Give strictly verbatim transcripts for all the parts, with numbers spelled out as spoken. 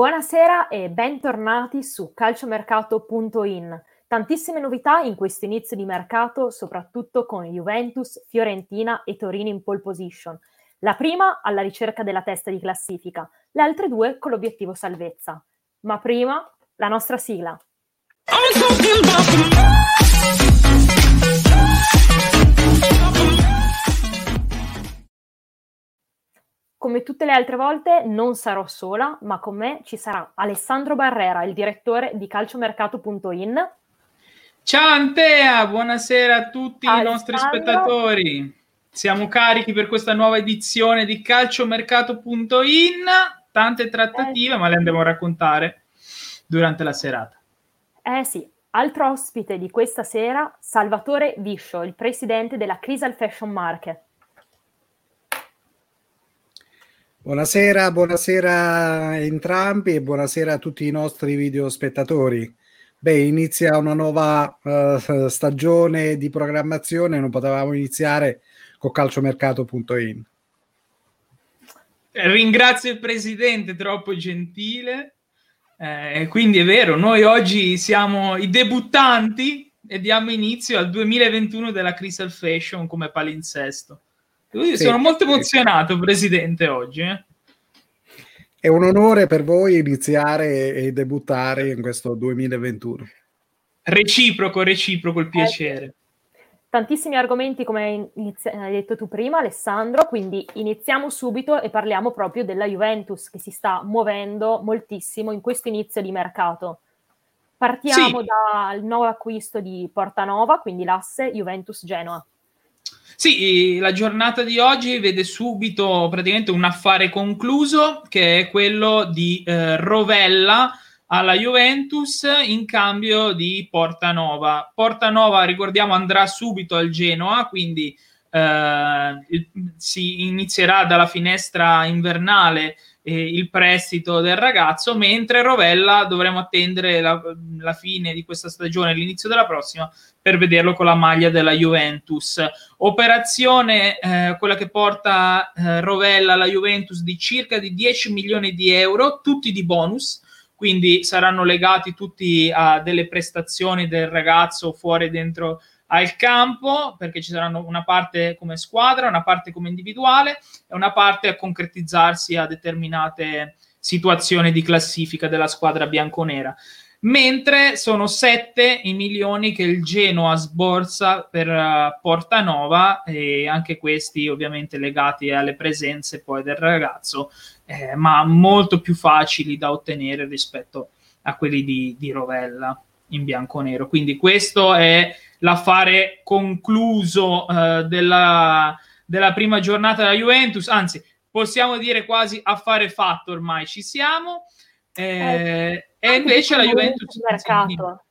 Buonasera e bentornati su calciomercato punto in. Tantissime novità in questo inizio di mercato, soprattutto con Juventus, Fiorentina e Torino in pole position. La prima alla ricerca della testa di classifica, le altre due con l'obiettivo salvezza. Ma prima, la nostra sigla. Come tutte le altre volte non sarò sola, ma con me ci sarà Alessandro Barrera, il direttore di calciomercato punto in. Ciao Antea, buonasera a tutti Alessandro. I nostri spettatori. Siamo carichi per questa nuova edizione di calciomercato punto in. Tante trattative, eh, ma le andremo a raccontare durante la serata. Eh sì, altro ospite di questa sera, Salvatore Viscio, il presidente della Crystal Fashion Market. Buonasera, buonasera a entrambi e buonasera a tutti i nostri videospettatori. Beh, inizia una nuova uh, stagione di programmazione, non potevamo iniziare con calciomercato punto in. Ringrazio il presidente, troppo gentile. Eh, quindi è vero, noi oggi siamo i debuttanti e diamo inizio al duemilaventuno della Crystal Fashion come palinsesto. Io sono sì, molto emozionato, sì. Presidente, oggi. Eh? È un onore per voi iniziare e debuttare in questo duemilaventuno. Reciproco, reciproco il piacere. Eh, tantissimi argomenti, come inizi- hai detto tu prima, Alessandro, quindi iniziamo subito e parliamo proprio della Juventus, che si sta muovendo moltissimo in questo inizio di mercato. Partiamo sì. dal nuovo acquisto di Portanova, quindi l'asse Juventus-Genoa. Sì, la giornata di oggi vede subito praticamente un affare concluso, che è quello di eh, Rovella alla Juventus in cambio di Portanova. Portanova, ricordiamo, andrà subito al Genoa, quindi eh, si inizierà dalla finestra invernale eh, il prestito del ragazzo, mentre Rovella dovremo attendere la, la fine di questa stagione, l'inizio della prossima, per vederlo con la maglia della Juventus. Operazione eh, quella che porta eh, Rovella alla Juventus di circa di dieci milioni di euro, tutti di bonus, quindi saranno legati tutti a delle prestazioni del ragazzo fuori e dentro al campo, perché ci saranno una parte come squadra, una parte come individuale e una parte a concretizzarsi a determinate situazioni di classifica della squadra bianconera. Mentre sono sette i milioni che il Genoa sborsa per uh, Portanova, e anche questi ovviamente legati alle presenze poi del ragazzo, eh, ma molto più facili da ottenere rispetto a quelli di, di Rovella in bianconero. Quindi questo è l'affare concluso uh, della, della prima giornata della Juventus, anzi possiamo dire quasi affare fatto, ormai ci siamo. Eh, e invece la Juventus di mercato.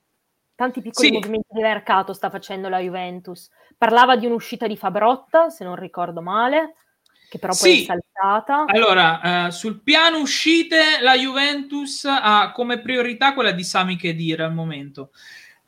Tanti piccoli sì. movimenti di mercato sta facendo la Juventus. Parlava di un'uscita di Frabotta, se non ricordo male, che però poi sì. è saltata. Allora, eh, sul piano uscite la Juventus ha come priorità quella di Sami Khedira al momento.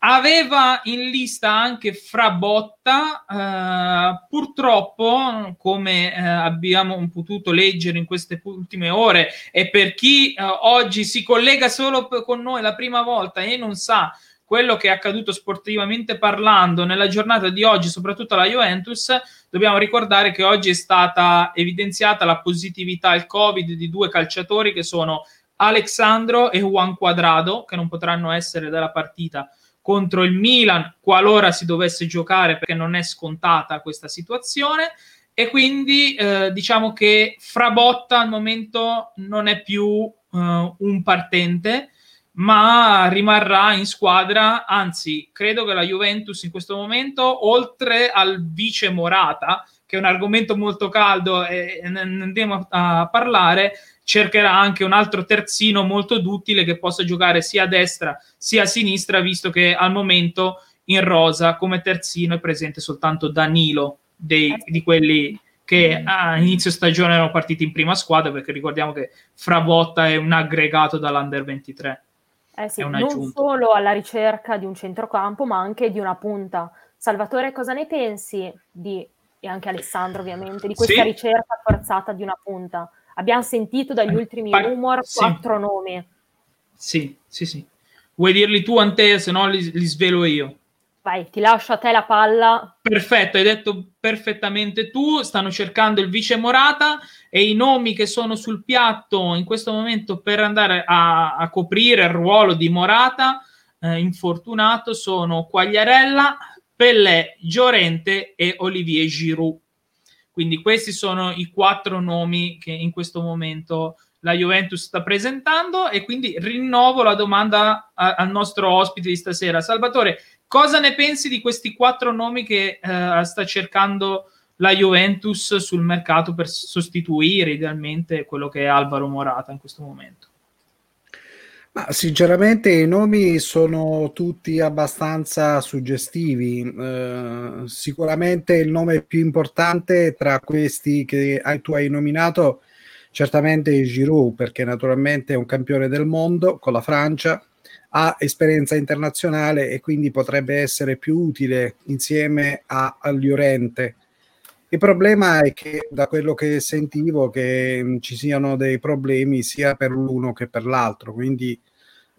Aveva in lista anche Frabotta, eh, purtroppo, come eh, abbiamo potuto leggere in queste ultime ore, e per chi eh, oggi si collega solo p- con noi la prima volta e non sa quello che è accaduto sportivamente parlando nella giornata di oggi, soprattutto alla Juventus, dobbiamo ricordare che oggi è stata evidenziata la positività al Covid di due calciatori, che sono Alexandro e Juan Cuadrado, che non potranno essere dalla partita contro il Milan, qualora si dovesse giocare, perché non è scontata questa situazione, e quindi eh, diciamo che Frabotta al momento non è più eh, un partente, ma rimarrà in squadra. Anzi, credo che la Juventus in questo momento, oltre al vice Morata, che è un argomento molto caldo e ne andiamo a parlare, cercherà anche un altro terzino molto duttile che possa giocare sia a destra sia a sinistra, visto che al momento in rosa come terzino è presente soltanto Danilo, dei, di quelli che a inizio stagione erano partiti in prima squadra, perché ricordiamo che Frabotta è un aggregato dall'Under ventitré. Eh sì, non solo alla ricerca di un centrocampo, ma anche di una punta. Salvatore, cosa ne pensi di, e anche Alessandro ovviamente, di questa sì. ricerca forzata di una punta? Abbiamo sentito dagli ultimi rumor sì. quattro nomi. Sì, sì, sì. Vuoi dirli tu, Antea? Se no li, li svelo io. Vai, ti lascio a te la palla. Perfetto, hai detto perfettamente tu. Stanno cercando il vice Morata e i nomi che sono sul piatto in questo momento per andare a, a coprire il ruolo di Morata, eh, infortunato, sono Quagliarella, Pellè, Llorente e Olivier Giroud. Quindi questi sono i quattro nomi che in questo momento la Juventus sta presentando, e quindi rinnovo la domanda a, al nostro ospite di stasera. Salvatore, cosa ne pensi di questi quattro nomi che eh, sta cercando la Juventus sul mercato per sostituire idealmente quello che è Alvaro Morata in questo momento? Ma sinceramente i nomi sono tutti abbastanza suggestivi. Eh, sicuramente il nome più importante tra questi che hai, tu hai nominato, certamente Giroud, perché naturalmente è un campione del mondo con la Francia, ha esperienza internazionale e quindi potrebbe essere più utile insieme a, a Llorente. Il problema è che, da quello che sentivo, che ci siano dei problemi sia per l'uno che per l'altro, quindi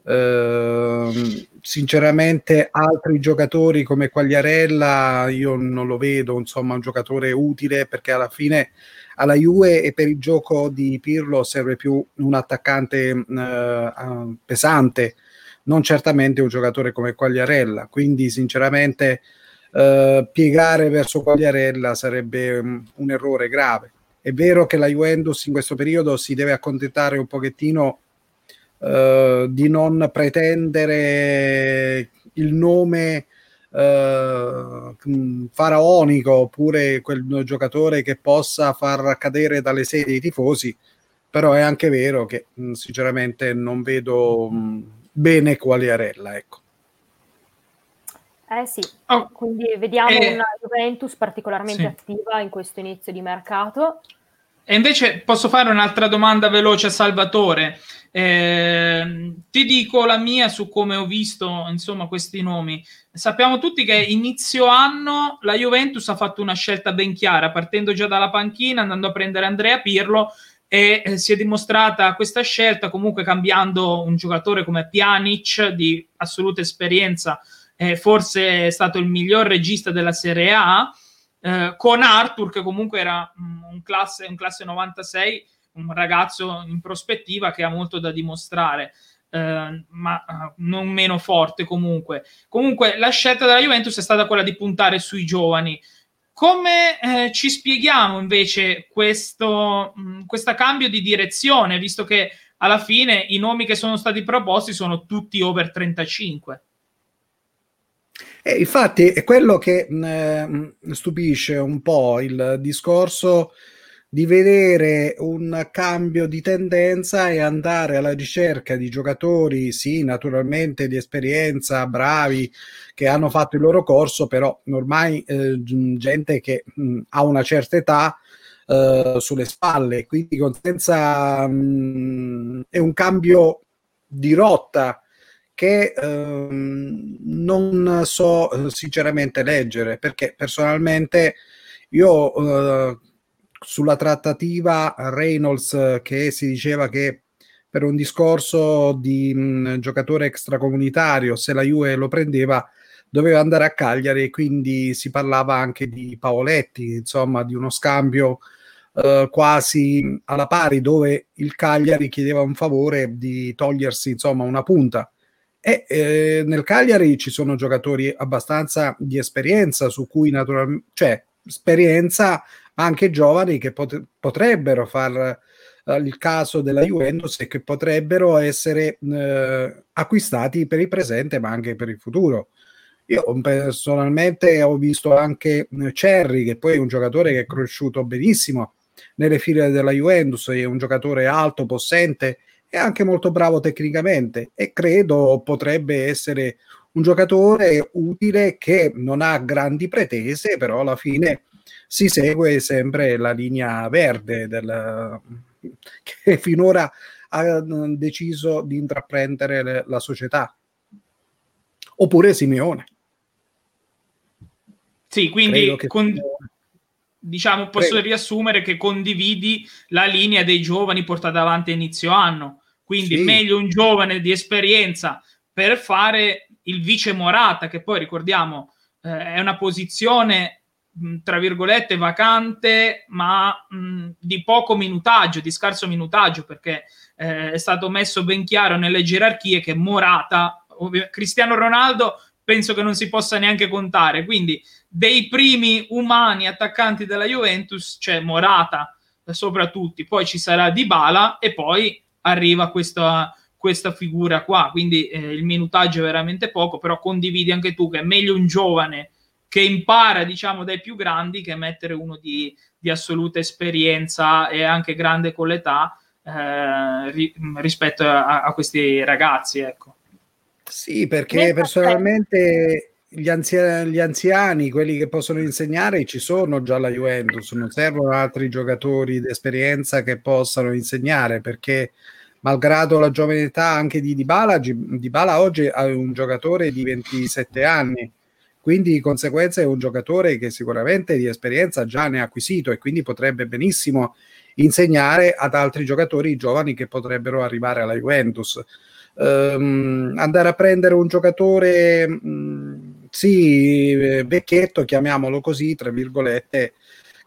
eh, sinceramente altri giocatori come Quagliarella io non lo vedo, insomma, un giocatore utile, perché alla fine alla Juve e per il gioco di Pirlo serve più un attaccante eh, pesante, non certamente un giocatore come Quagliarella. Quindi sinceramente eh, piegare verso Quagliarella sarebbe um, un errore grave. È vero che la Juventus in questo periodo si deve accontentare un pochettino eh, di non pretendere il nome eh, faraonico, oppure quel giocatore che possa far cadere dalle sedie i tifosi, però è anche vero che mh, sinceramente non vedo mh, bene Quagliarella, ecco. Eh sì, oh, quindi vediamo eh, una Juventus particolarmente sì. attiva in questo inizio di mercato. E invece posso fare un'altra domanda veloce a Salvatore. Eh, ti dico la mia su come ho visto, insomma, questi nomi. Sappiamo tutti che inizio anno la Juventus ha fatto una scelta ben chiara, partendo già dalla panchina, andando a prendere Andrea Pirlo, e eh, si è dimostrata questa scelta, comunque cambiando un giocatore come Pjanic, di assoluta esperienza, eh, forse è stato il miglior regista della Serie A, eh, con Arthur, che comunque era mh, un, classe, un classe novantasei, un ragazzo in prospettiva che ha molto da dimostrare, eh, ma eh, non meno forte comunque. Comunque la scelta della Juventus è stata quella di puntare sui giovani. Come eh, ci spieghiamo invece questo mh, questa cambio di direzione, visto che alla fine i nomi che sono stati proposti sono tutti over trentacinque? Eh, infatti è quello che mh, stupisce un po', il discorso di vedere un cambio di tendenza e andare alla ricerca di giocatori, sì, naturalmente di esperienza, bravi, che hanno fatto il loro corso, però ormai eh, gente che mh, ha una certa età eh, sulle spalle, quindi con senza, mh, è un cambio di rotta che eh, non so sinceramente leggere, perché personalmente io eh, sulla trattativa Reynolds, che si diceva che per un discorso di mh, giocatore extracomunitario, se la Juve lo prendeva doveva andare a Cagliari, e quindi si parlava anche di Paoletti, insomma di uno scambio eh, quasi alla pari, dove il Cagliari chiedeva un favore di togliersi insomma una punta, e eh, nel Cagliari ci sono giocatori abbastanza di esperienza, su cui naturalmente, cioè esperienza anche giovani, che pot- potrebbero far uh, il caso della Juventus e che potrebbero essere uh, acquistati per il presente ma anche per il futuro. Io personalmente ho visto anche Cerri, che poi è un giocatore che è cresciuto benissimo nelle file della Juventus, è un giocatore alto, possente e anche molto bravo tecnicamente, e credo potrebbe essere un giocatore utile che non ha grandi pretese, però alla fine si segue sempre la linea verde del, che finora ha deciso di intraprendere le, la società, oppure Simeone. Sì, quindi con, Simeone. diciamo posso Prego. riassumere che condividi la linea dei giovani portata avanti a inizio anno, Quindi sì, meglio un giovane di esperienza per fare il vice Morata, che poi ricordiamo eh, è una posizione mh, tra virgolette vacante, ma mh, di poco minutaggio, di scarso minutaggio, perché eh, è stato messo ben chiaro nelle gerarchie che Morata, ovvi- Cristiano Ronaldo penso che non si possa neanche contare, quindi dei primi umani attaccanti della Juventus c'è Morata sopra tutti, poi ci sarà Dybala e poi arriva questa, questa figura qua, quindi eh, il minutaggio è veramente poco, però condividi anche tu che è meglio un giovane che impara, diciamo, dai più grandi che mettere uno di, di assoluta esperienza e anche grande con l'età eh, ri, rispetto a, a questi ragazzi, ecco. Sì, perché personalmente gli, anzia- gli anziani, quelli che possono insegnare, ci sono già alla Juventus, non servono altri giocatori d'esperienza che possano insegnare, perché malgrado la giovane età anche di Dybala, Dybala oggi è un giocatore di ventisette anni, quindi di conseguenza è un giocatore che sicuramente di esperienza già ne ha acquisito e quindi potrebbe benissimo insegnare ad altri giocatori giovani che potrebbero arrivare alla Juventus. Um, andare a prendere un giocatore mh, sì vecchietto, chiamiamolo così tra virgolette,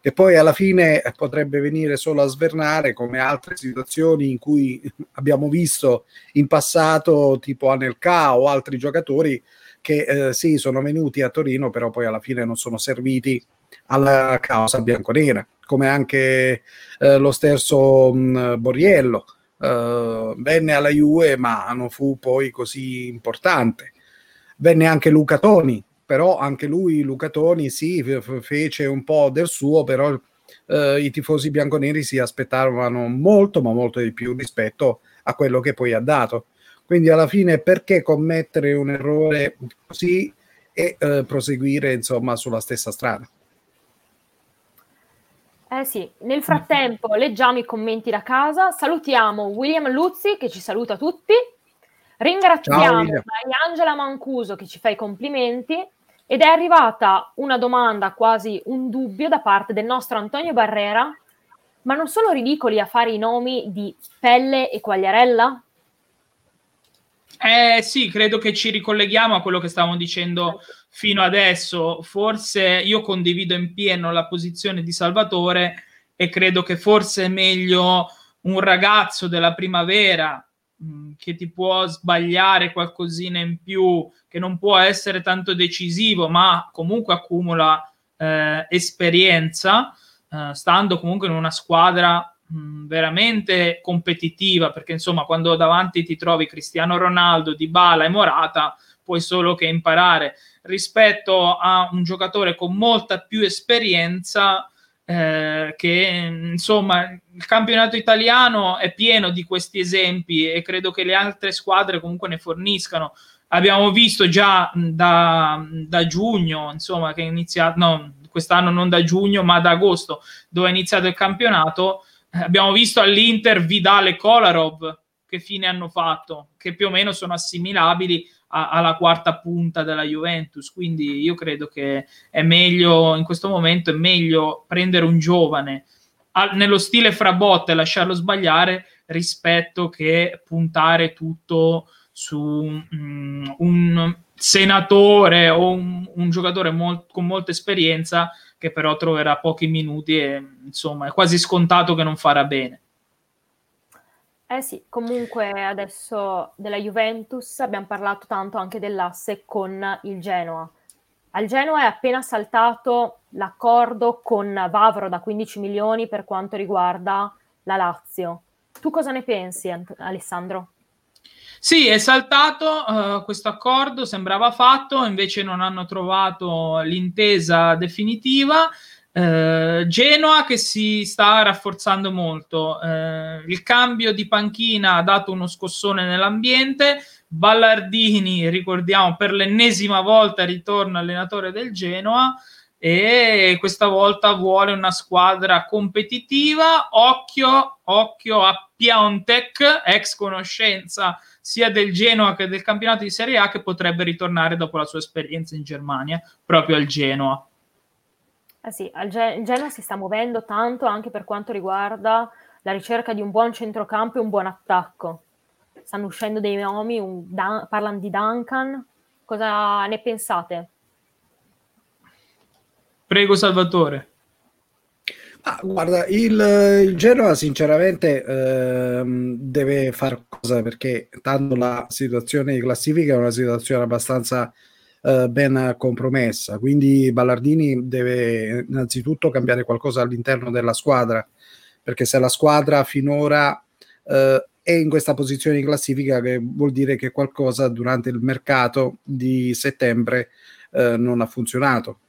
che poi alla fine potrebbe venire solo a svernare, come altre situazioni in cui abbiamo visto in passato, tipo Anelka o altri giocatori che eh, sì sono venuti a Torino però poi alla fine non sono serviti alla causa bianconera, come anche eh, lo stesso mh, Borriello. Uh, venne alla Juve ma non fu poi così importante. Venne anche Luca Toni, però anche lui Luca Toni sì, f- fece un po' del suo, però uh, i tifosi bianconeri si aspettavano molto ma molto di più rispetto a quello che poi ha dato, quindi alla fine perché commettere un errore così e uh, proseguire insomma sulla stessa strada. Eh sì, nel frattempo leggiamo i commenti da casa, salutiamo William Luzzi che ci saluta tutti, ringraziamo Mariangela Mancuso che ci fa i complimenti, ed è arrivata una domanda, quasi un dubbio da parte del nostro Antonio Barrera: ma non sono ridicoli a fare i nomi di Pellè e Quagliarella? Eh sì, credo che ci ricolleghiamo a quello che stavamo dicendo fino adesso. Forse io condivido in pieno la posizione di Salvatore e credo che forse è meglio un ragazzo della primavera mh, che ti può sbagliare qualcosina in più, che non può essere tanto decisivo, ma comunque accumula eh, esperienza, eh, stando comunque in una squadra mh, veramente competitiva, perché insomma quando davanti ti trovi Cristiano Ronaldo, Dybala e Morata puoi solo che imparare, rispetto a un giocatore con molta più esperienza eh, che insomma il campionato italiano è pieno di questi esempi e credo che le altre squadre comunque ne forniscano. Abbiamo visto già da, da giugno, insomma, che è iniziato, no, quest'anno non da giugno ma da agosto, dove è iniziato il campionato, abbiamo visto all'Inter Vidal e Kolarov che fine hanno fatto, che più o meno sono assimilabili alla quarta punta della Juventus, quindi io credo che è meglio in questo momento è meglio prendere un giovane al, nello stile Frabotta e lasciarlo sbagliare, rispetto che puntare tutto su um, un senatore o un, un giocatore molt, con molta esperienza che però troverà pochi minuti e insomma è quasi scontato che non farà bene. Eh sì, comunque adesso della Juventus abbiamo parlato tanto anche dell'asse con il Genoa. Al Genoa è appena saltato l'accordo con Vavro da quindici milioni per quanto riguarda la Lazio. Tu cosa ne pensi, Alessandro? Sì, è saltato uh, questo accordo, sembrava fatto, invece non hanno trovato l'intesa definitiva. Uh, Genoa che si sta rafforzando molto, uh, il cambio di panchina ha dato uno scossone nell'ambiente. Ballardini, ricordiamo, per l'ennesima volta ritorna allenatore del Genoa e questa volta vuole una squadra competitiva. Occhio, occhio a Piątek, ex conoscenza sia del Genoa che del campionato di Serie A, che potrebbe ritornare dopo la sua esperienza in Germania proprio al Genoa. Ah sì, il Gen- Genoa si sta muovendo tanto anche per quanto riguarda la ricerca di un buon centrocampo e un buon attacco. stanno uscendo dei nomi, un Dan- parlano di Duncan. Cosa ne pensate? Prego Salvatore. Ah, guarda, il, il Genoa sinceramente eh, deve far cosa, perché tanto la situazione di classifica è una situazione abbastanza eh, ben compromessa, quindi Ballardini deve innanzitutto cambiare qualcosa all'interno della squadra, perché se la squadra finora eh, è in questa posizione di classifica, che vuol dire che qualcosa durante il mercato di settembre eh, non ha funzionato.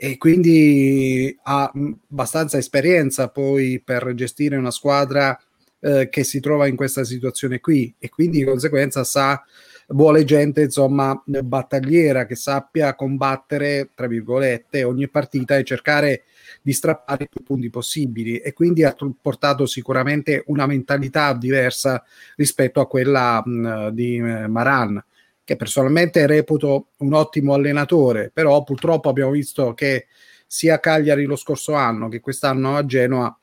E quindi ha abbastanza esperienza poi per gestire una squadra eh, che si trova in questa situazione qui, e quindi di conseguenza sa, vuole gente insomma battagliera, che sappia combattere tra virgolette ogni partita e cercare di strappare più punti possibili, e quindi ha portato sicuramente una mentalità diversa rispetto a quella mh, di Maran, che personalmente reputo un ottimo allenatore, però purtroppo abbiamo visto che sia a Cagliari lo scorso anno che quest'anno a Genoa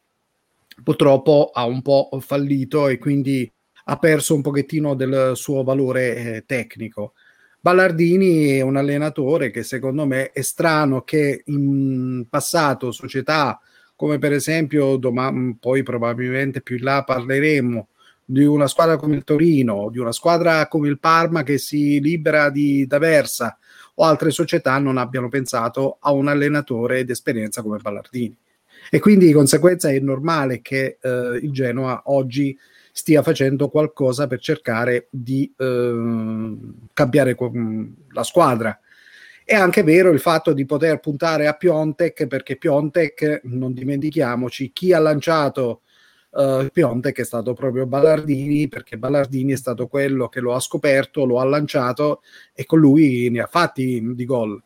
purtroppo ha un po' fallito e quindi ha perso un pochettino del suo valore eh, tecnico. Ballardini è un allenatore che secondo me è strano che in passato società come per esempio, domani, poi probabilmente più in là parleremo, di una squadra come il Torino, di una squadra come il Parma che si libera di D'Aversa o altre società, non abbiano pensato a un allenatore d'esperienza come Ballardini, e quindi di conseguenza è normale che eh, il Genoa oggi stia facendo qualcosa per cercare di eh, cambiare la squadra. È anche vero il fatto di poter puntare a Piątek, perché Piątek, non dimentichiamoci, chi ha lanciato Uh, Piątek è stato proprio Ballardini, perché Ballardini è stato quello che lo ha scoperto, lo ha lanciato e con lui ne ha fatti di gol.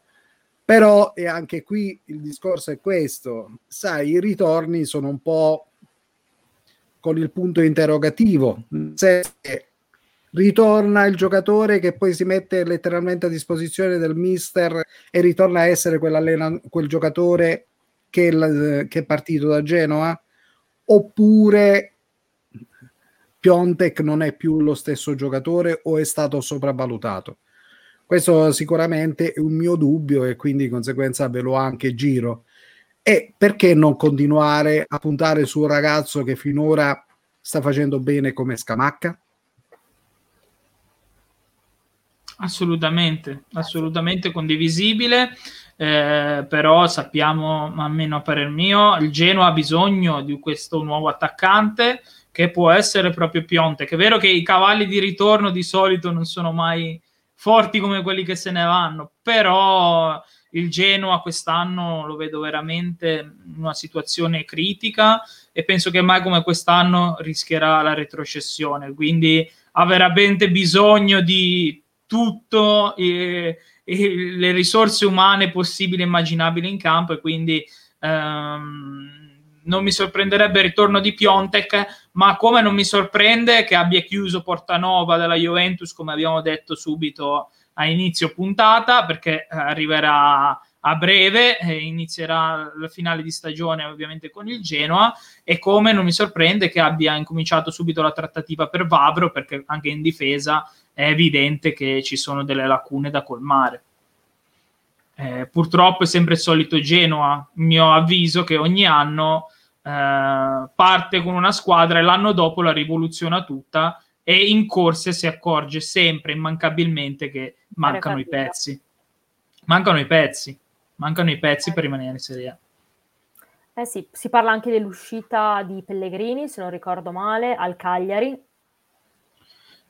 Però e anche qui il discorso è questo, sai, i ritorni sono un po' con il punto interrogativo, se ritorna il giocatore che poi si mette letteralmente a disposizione del mister e ritorna a essere quel giocatore che, la, che è partito da Genoa, oppure Piątek non è più lo stesso giocatore o è stato sopravvalutato. Questo sicuramente è un mio dubbio e quindi di conseguenza ve lo anche giro. E perché non continuare a puntare su un ragazzo che finora sta facendo bene come Scamacca? Assolutamente, assolutamente condivisibile. Eh, però sappiamo, almeno a parer mio, il Genoa ha bisogno di questo nuovo attaccante che può essere proprio Piątek. È vero che i cavalli di ritorno di solito non sono mai forti come quelli che se ne vanno, però il Genoa quest'anno lo vedo veramente in una situazione critica e penso che mai come quest'anno rischierà la retrocessione, quindi ha veramente bisogno di tutto eh, e le risorse umane possibili e immaginabili in campo, e quindi ehm, non mi sorprenderebbe il ritorno di Piątek, ma come non mi sorprende che abbia chiuso Portanova della Juventus, come abbiamo detto subito a inizio puntata, perché arriverà a breve e inizierà la finale di stagione ovviamente con il Genoa, e come non mi sorprende che abbia incominciato subito la trattativa per Vavro, perché anche in difesa è evidente che ci sono delle lacune da colmare. Eh, purtroppo è sempre il solito Genoa, mio avviso, che ogni anno eh, parte con una squadra e l'anno dopo la rivoluziona tutta, e in corse si accorge sempre immancabilmente che mancano i pezzi. Mancano i pezzi, mancano i pezzi eh. per rimanere in Serie A. Eh sì, si parla anche dell'uscita di Pellegrini, se non ricordo male, al Cagliari.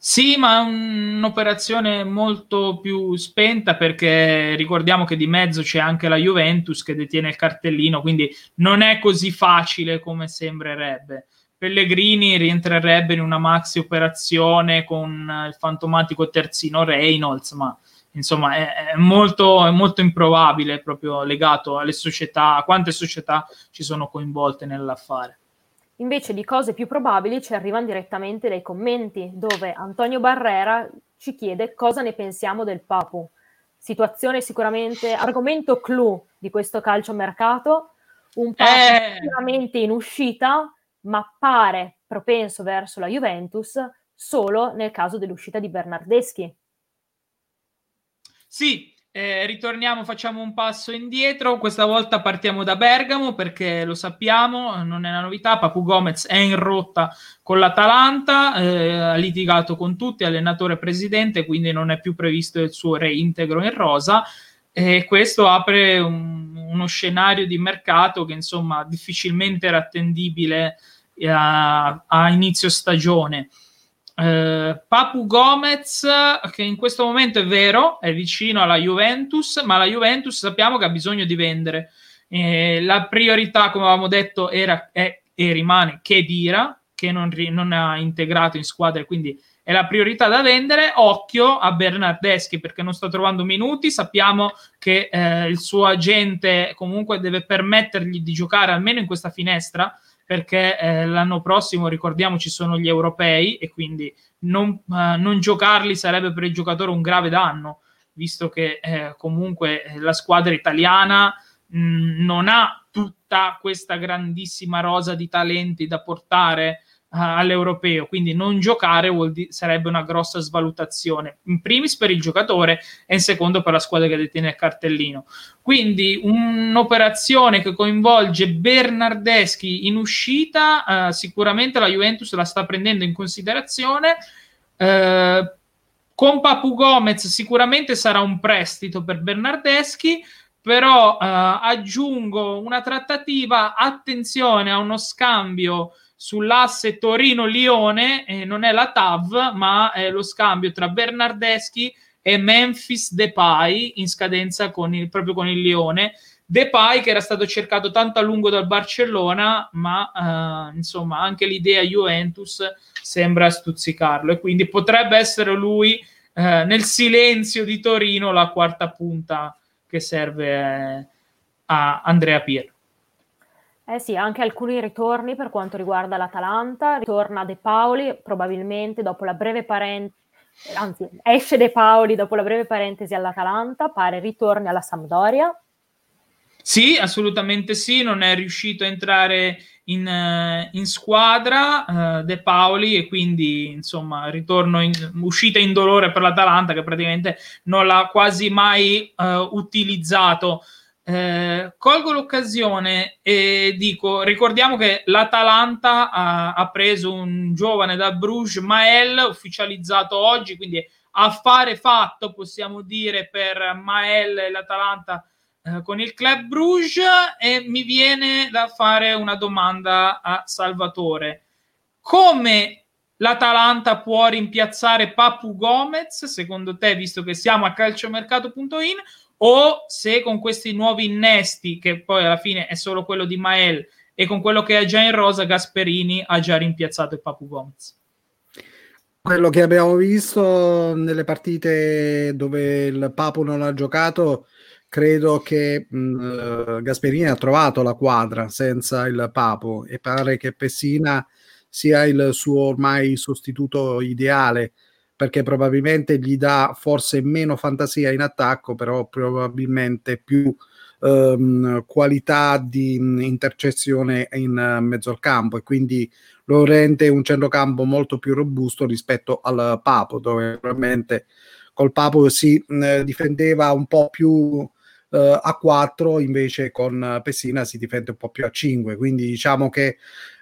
Sì, ma è un'operazione molto più spenta, perché ricordiamo che di mezzo c'è anche la Juventus che detiene il cartellino, quindi non è così facile come sembrerebbe. Pellegrini rientrerebbe in una maxi operazione con il fantomatico terzino Reynolds, ma insomma è, è, molto, è molto improbabile, proprio legato alle società, a quante società ci sono coinvolte nell'affare. Invece di cose più probabili ci arrivano direttamente dai commenti, dove Antonio Barrera ci chiede cosa ne pensiamo del Papu. Situazione sicuramente, argomento clou di questo calciomercato, un Papu eh. sicuramente in uscita, ma pare propenso verso la Juventus, solo nel caso dell'uscita di Bernardeschi. Sì, eh, ritorniamo, facciamo un passo indietro, questa volta partiamo da Bergamo perché lo sappiamo, non è una novità, Papu Gomez è in rotta con l'Atalanta, eh, ha litigato con tutti, allenatore e presidente, quindi non è più previsto il suo reintegro in rosa, e questo apre un, uno scenario di mercato che insomma difficilmente era attendibile a, a inizio stagione. eh, Papu Gomez, che in questo momento è vero è vicino alla Juventus, ma la Juventus sappiamo che ha bisogno di vendere, eh, la priorità come avevamo detto era è, e rimane Khedira, che non, non ha integrato in squadra, quindi è la priorità da vendere. Occhio a Bernardeschi perché non sta trovando minuti, sappiamo che eh, il suo agente comunque deve permettergli di giocare almeno in questa finestra, perché eh, l'anno prossimo, ricordiamoci, sono gli europei e quindi non, eh, non giocarli sarebbe per il giocatore un grave danno, visto che eh, comunque la squadra italiana mh, non ha tutta questa grandissima rosa di talenti da portare all'europeo, quindi non giocare vuol di- sarebbe una grossa svalutazione in primis per il giocatore e in secondo per la squadra che detiene il cartellino. Quindi un'operazione che coinvolge Bernardeschi in uscita, eh, sicuramente la Juventus la sta prendendo in considerazione, eh, con Papu Gomez sicuramente sarà un prestito per Bernardeschi, però eh, aggiungo una trattativa, attenzione a uno scambio sull'asse Torino-Lione, eh, non è la T A V ma è lo scambio tra Bernardeschi e Memphis Depay in scadenza con il, proprio con il Lione. Depay che era stato cercato tanto a lungo dal Barcellona, ma eh, insomma anche l'idea Juventus sembra stuzzicarlo e quindi potrebbe essere lui eh, nel silenzio di Torino la quarta punta che serve eh, a Andrea Pirlo. Eh sì, anche alcuni ritorni per quanto riguarda l'Atalanta, ritorna De Paoli probabilmente dopo la breve parentesi, anzi esce De Paoli dopo la breve parentesi all'Atalanta, pare ritorni alla Sampdoria. Sì, assolutamente sì, non è riuscito a entrare in, in squadra uh, De Paoli e quindi insomma ritorno in, uscita in dolore per l'Atalanta che praticamente non l'ha quasi mai uh, utilizzato. Eh, colgo l'occasione e dico, ricordiamo che l'Atalanta ha, ha preso un giovane da Bruges, Mael, ufficializzato oggi, quindi affare fatto possiamo dire per Mael e l'Atalanta eh, con il club Bruges. E mi viene da fare una domanda a Salvatore: come l'Atalanta può rimpiazzare Papu Gomez secondo te, visto che siamo a calciomercato punto in, o se con questi nuovi innesti, che poi alla fine è solo quello di Mael, e con quello che è già in rosa Gasperini ha già rimpiazzato il Papu Gomez? Quello che abbiamo visto nelle partite dove il Papu non ha giocato, credo che mh, Gasperini ha trovato la quadra senza il Papu e pare che Pessina sia il suo ormai sostituto ideale, perché probabilmente gli dà forse meno fantasia in attacco, però probabilmente più ehm, qualità di intercezione in uh, mezzo al campo, e quindi lo rende un centrocampo molto più robusto rispetto al Papu, dove probabilmente col Papu si mh, difendeva un po' più uh, a quattro, invece con Pessina si difende un po' più a cinque, quindi diciamo che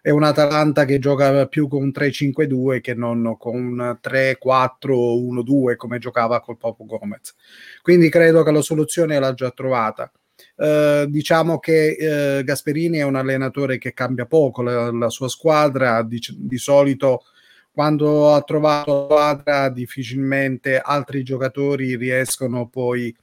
è un'Atalanta che gioca più con un tre cinque due che non con un tre quattro uno due come giocava col Papu Gomez. Quindi credo che la soluzione l'ha già trovata. Eh, diciamo che eh, Gasperini è un allenatore che cambia poco la, la sua squadra, di, di solito quando ha trovato la squadra difficilmente altri giocatori riescono poi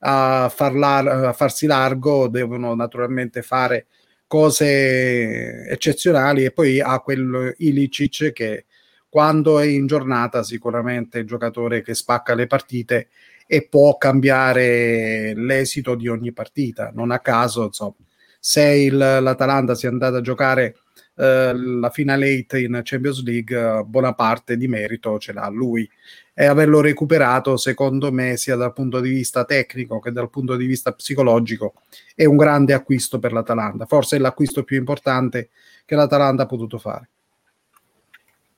a, far lar- a farsi largo, devono naturalmente fare cose eccezionali, e poi ha quel Ilicic che quando è in giornata sicuramente è il giocatore che spacca le partite e può cambiare l'esito di ogni partita. Non a caso insomma, se il, l'Atalanta si è andata a giocare eh, la finale otto in Champions League, buona parte di merito ce l'ha lui, e averlo recuperato secondo me sia dal punto di vista tecnico che dal punto di vista psicologico è un grande acquisto per l'Atalanta, forse è l'acquisto più importante che l'Atalanta ha potuto fare.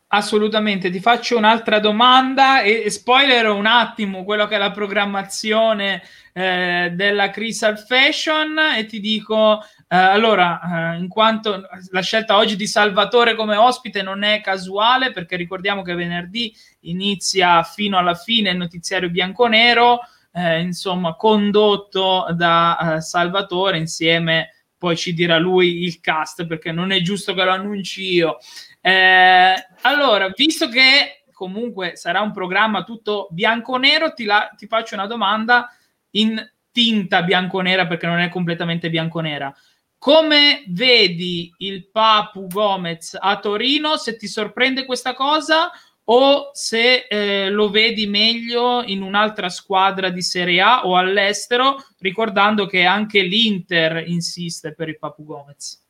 Assolutamente, ti faccio un'altra domanda e, e spoiler un attimo quello che è la programmazione eh, della Crystal Fashion e ti dico eh, allora eh, in quanto la scelta oggi di Salvatore come ospite non è casuale, perché ricordiamo che venerdì inizia fino alla fine il notiziario bianconero eh, insomma condotto da eh, Salvatore, insieme poi ci dirà lui il cast, perché non è giusto che lo annunci io. Eh, allora, visto che comunque sarà un programma tutto bianconero, ti, la, ti faccio una domanda in tinta bianconera, perché non è completamente bianconera. Come vedi il Papu Gomez a Torino? Se ti sorprende questa cosa o se eh, lo vedi meglio in un'altra squadra di Serie A o all'estero, ricordando che anche l'Inter insiste per il Papu Gomez.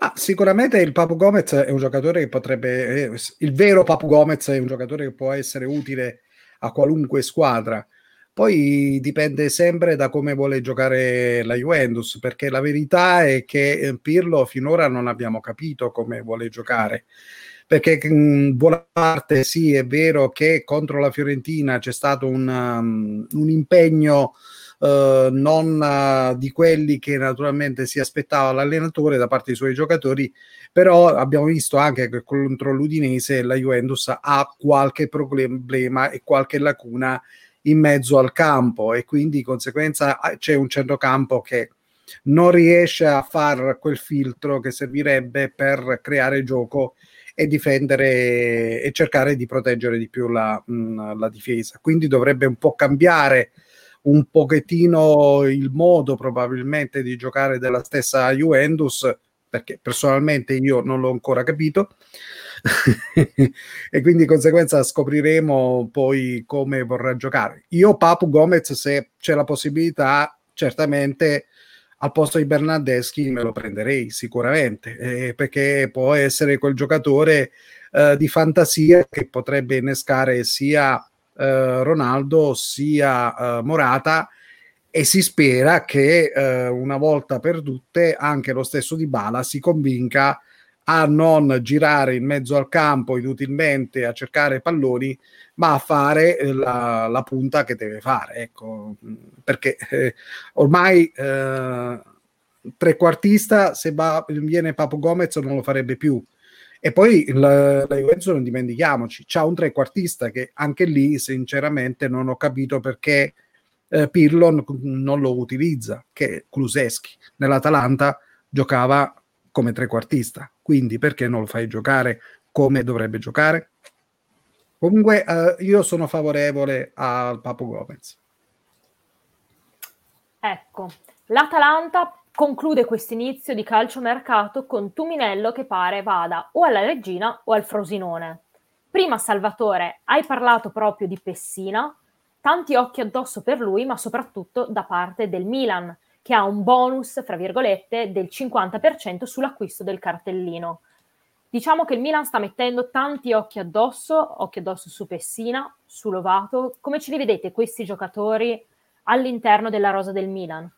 Ah, sicuramente il Papu Gomez è un giocatore che potrebbe, il vero Papu Gomez è un giocatore che può essere utile a qualunque squadra. Poi dipende sempre da come vuole giocare la Juventus, perché la verità è che Pirlo finora non abbiamo capito come vuole giocare, perché in buona parte sì è vero che contro la Fiorentina c'è stato un, um, un impegno Uh, non uh, di quelli che naturalmente si aspettava l'allenatore da parte dei suoi giocatori, però abbiamo visto anche che contro l'Udinese la Juventus ha qualche problema e qualche lacuna in mezzo al campo e quindi di conseguenza c'è un centrocampo che non riesce a far quel filtro che servirebbe per creare gioco e difendere e cercare di proteggere di più la, mh, la difesa, quindi dovrebbe un po' cambiare un pochettino il modo probabilmente di giocare della stessa Juventus, perché personalmente io non l'ho ancora capito e quindi di conseguenza scopriremo poi come vorrà giocare. Io Papu Gomez, se c'è la possibilità, certamente al posto di Bernardeschi me lo prenderei sicuramente, eh, perché può essere quel giocatore eh, di fantasia che potrebbe innescare sia Uh, Ronaldo sia uh, Morata e si spera che uh, una volta per tutte anche lo stesso Dybala si convinca a non girare in mezzo al campo inutilmente a cercare palloni, ma a fare la, la punta che deve fare, ecco, perché eh, ormai eh, trequartista se va, viene Papu Gomez non lo farebbe più. E poi la, la Juventus, non dimentichiamoci, c'ha un trequartista che anche lì sinceramente non ho capito perché eh, Pirlo n- non lo utilizza, che è Kulusevski. Nell'Atalanta giocava come trequartista, quindi perché non lo fai giocare come dovrebbe giocare? Comunque eh, io sono favorevole al Papu Gomez. Ecco, l'Atalanta conclude questo inizio di calciomercato con Tuminello che pare vada o alla Reggina o al Frosinone. Prima, Salvatore, hai parlato proprio di Pessina, tanti occhi addosso per lui, ma soprattutto da parte del Milan, che ha un bonus, fra virgolette, del cinquanta per cento sull'acquisto del cartellino. Diciamo che il Milan sta mettendo tanti occhi addosso, occhi addosso su Pessina, su Lovato. Come ci rivedete questi giocatori all'interno della rosa del Milan?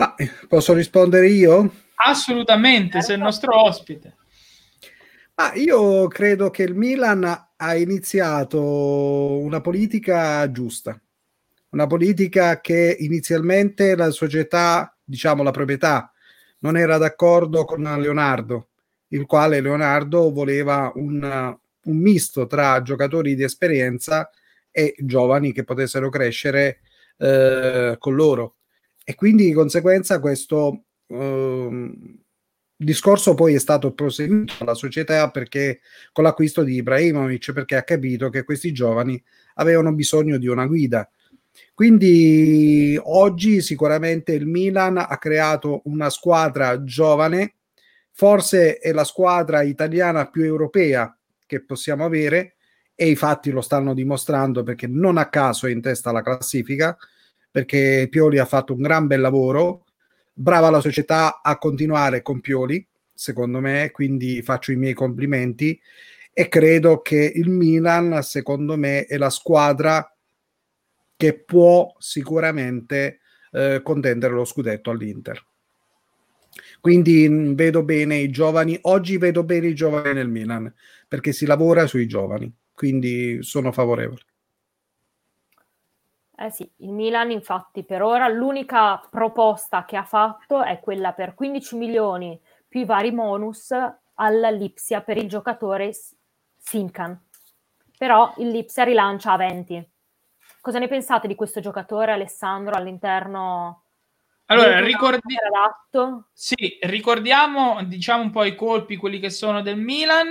Ah, posso rispondere io? Assolutamente, sei il nostro ospite. Ah, io credo che il Milan ha iniziato una politica giusta, una politica che inizialmente la società, diciamo la proprietà, non era d'accordo con Leonardo, il quale Leonardo voleva un, un misto tra giocatori di esperienza e giovani che potessero crescere eh, con loro. E quindi di conseguenza questo eh, discorso poi è stato proseguito dalla società, perché con l'acquisto di Ibrahimovic, perché ha capito che questi giovani avevano bisogno di una guida. Quindi oggi sicuramente il Milan ha creato una squadra giovane, forse è la squadra italiana più europea che possiamo avere e i fatti lo stanno dimostrando, perché non a caso è in testa alla classifica, perché Pioli ha fatto un gran bel lavoro, brava la società a continuare con Pioli, secondo me, quindi faccio i miei complimenti e credo che il Milan, secondo me, è la squadra che può sicuramente eh, contendere lo scudetto all'Inter. Quindi mh, vedo bene i giovani, oggi vedo bene i giovani nel Milan, perché si lavora sui giovani, quindi sono favorevole. Eh sì, il Milan infatti per ora l'unica proposta che ha fatto è quella per quindici milioni più i vari bonus alla Lipsia per il giocatore Sincan, però il Lipsia rilancia a venti. Cosa ne pensate di questo giocatore, Alessandro, all'interno? Allora, ricordi... sì, ricordiamo, diciamo, un po' i colpi, quelli che sono del Milan,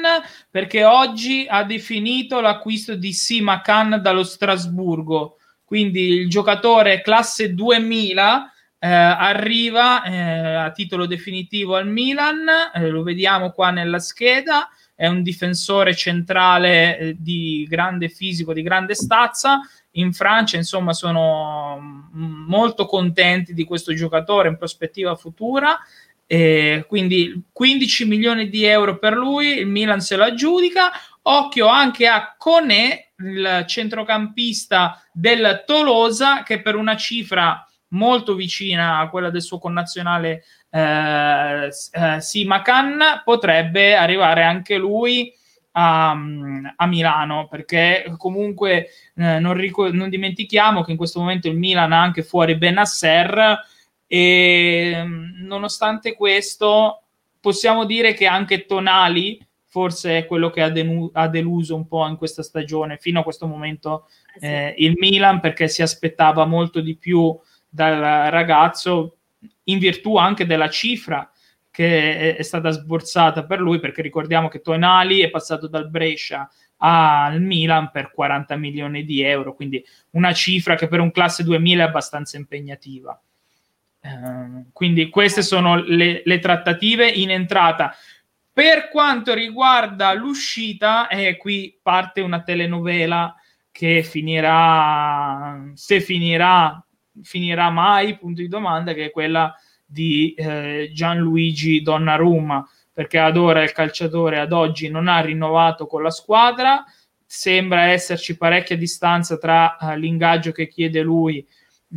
perché oggi ha definito l'acquisto di Sima Khan dallo Strasburgo, quindi il giocatore classe duemila eh, arriva eh, a titolo definitivo al Milan, eh, lo vediamo qua nella scheda, è un difensore centrale eh, di grande fisico, di grande stazza. In Francia, insomma, sono molto contenti di questo giocatore in prospettiva futura, eh, quindi quindici milioni di euro per lui, il Milan se lo aggiudica. Occhio anche a Koné, il centrocampista del Tolosa, che per una cifra molto vicina a quella del suo connazionale eh, eh, Simakan potrebbe arrivare anche lui A, a Milano, perché comunque eh, non, ric- non dimentichiamo che in questo momento il Milan ha anche fuori Benasser, e nonostante questo possiamo dire che anche Tonali forse è quello che ha, denu- ha deluso un po' in questa stagione, fino a questo momento eh, sì. il Milan, perché si aspettava molto di più dal ragazzo in virtù anche della cifra che è stata sborsata per lui, perché ricordiamo che Tonali è passato dal Brescia al Milan per quaranta milioni di euro, quindi una cifra che per un classe duemila è abbastanza impegnativa. Eh, quindi queste sono le, le trattative in entrata. Per quanto riguarda l'uscita, eh, qui parte una telenovela che finirà, se finirà, finirà mai, punto di domanda, che è quella di eh, Gianluigi Donnarumma, perché ad ora il calciatore ad oggi non ha rinnovato con la squadra, sembra esserci parecchia distanza tra eh, l'ingaggio che chiede lui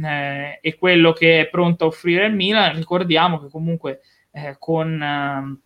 eh, e quello che è pronto a offrire il Milan. Ricordiamo che comunque eh, con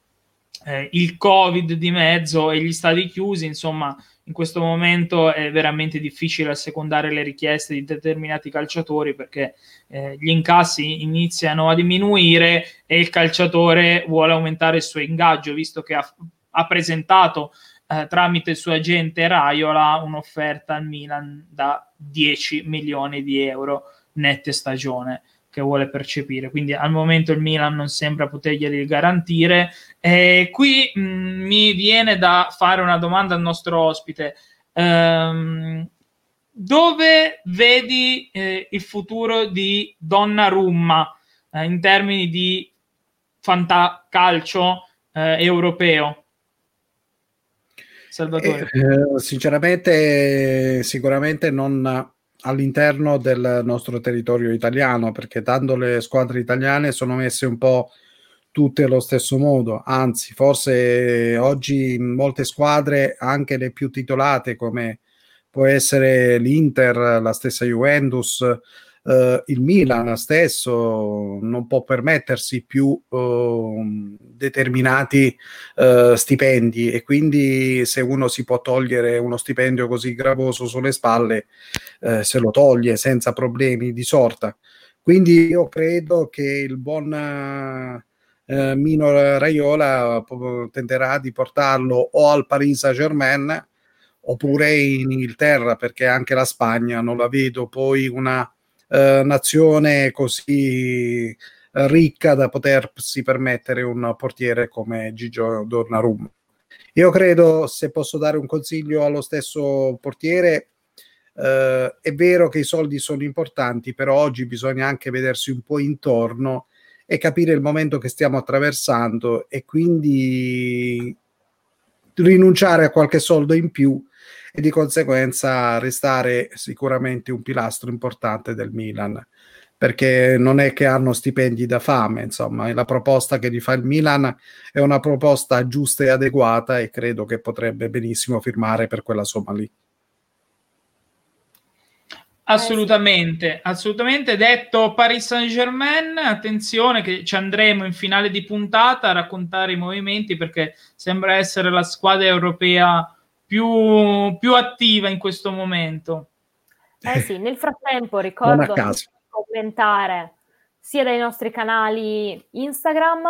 eh, il Covid di mezzo e gli stadi chiusi, insomma, in questo momento è veramente difficile assecondare le richieste di determinati calciatori, perché eh, gli incassi iniziano a diminuire e il calciatore vuole aumentare il suo ingaggio, visto che ha, ha presentato eh, tramite il suo agente Raiola un'offerta al Milan da dieci milioni di euro nette stagione che vuole percepire, quindi al momento il Milan non sembra poterglieli garantire. Eh, qui mh, mi viene da fare una domanda al nostro ospite. Ehm, dove vedi eh, il futuro di Donnarumma eh, in termini di fantacalcio eh, europeo? Salvatore. Eh, sinceramente sicuramente non all'interno del nostro territorio italiano, perché tanto le squadre italiane sono messe un po' tutte allo stesso modo, anzi forse oggi molte squadre, anche le più titolate come può essere l'Inter, la stessa Juventus, eh, il Milan stesso non può permettersi più eh, determinati eh, stipendi, e quindi se uno si può togliere uno stipendio così gravoso sulle spalle eh, se lo toglie senza problemi di sorta. Quindi io credo che il buon Eh, Mino Raiola p- tenterà di portarlo o al Paris Saint-Germain oppure in Inghilterra, perché anche la Spagna non la vedo poi una eh, nazione così ricca da potersi permettere un portiere come Gigio Donnarumma. Io credo, se posso dare un consiglio allo stesso portiere, eh, è vero che i soldi sono importanti, però oggi bisogna anche vedersi un po' intorno e capire il momento che stiamo attraversando, e quindi rinunciare a qualche soldo in più e di conseguenza restare sicuramente un pilastro importante del Milan, perché non è che hanno stipendi da fame, insomma, la proposta che gli fa il Milan è una proposta giusta e adeguata, e credo che potrebbe benissimo firmare per quella somma lì. Assolutamente, assolutamente. Detto Paris Saint-Germain, attenzione che ci andremo in finale di puntata a raccontare i movimenti, perché sembra essere la squadra europea più, più attiva in questo momento. Eh sì, nel frattempo ricordo di commentare sia dai nostri canali Instagram,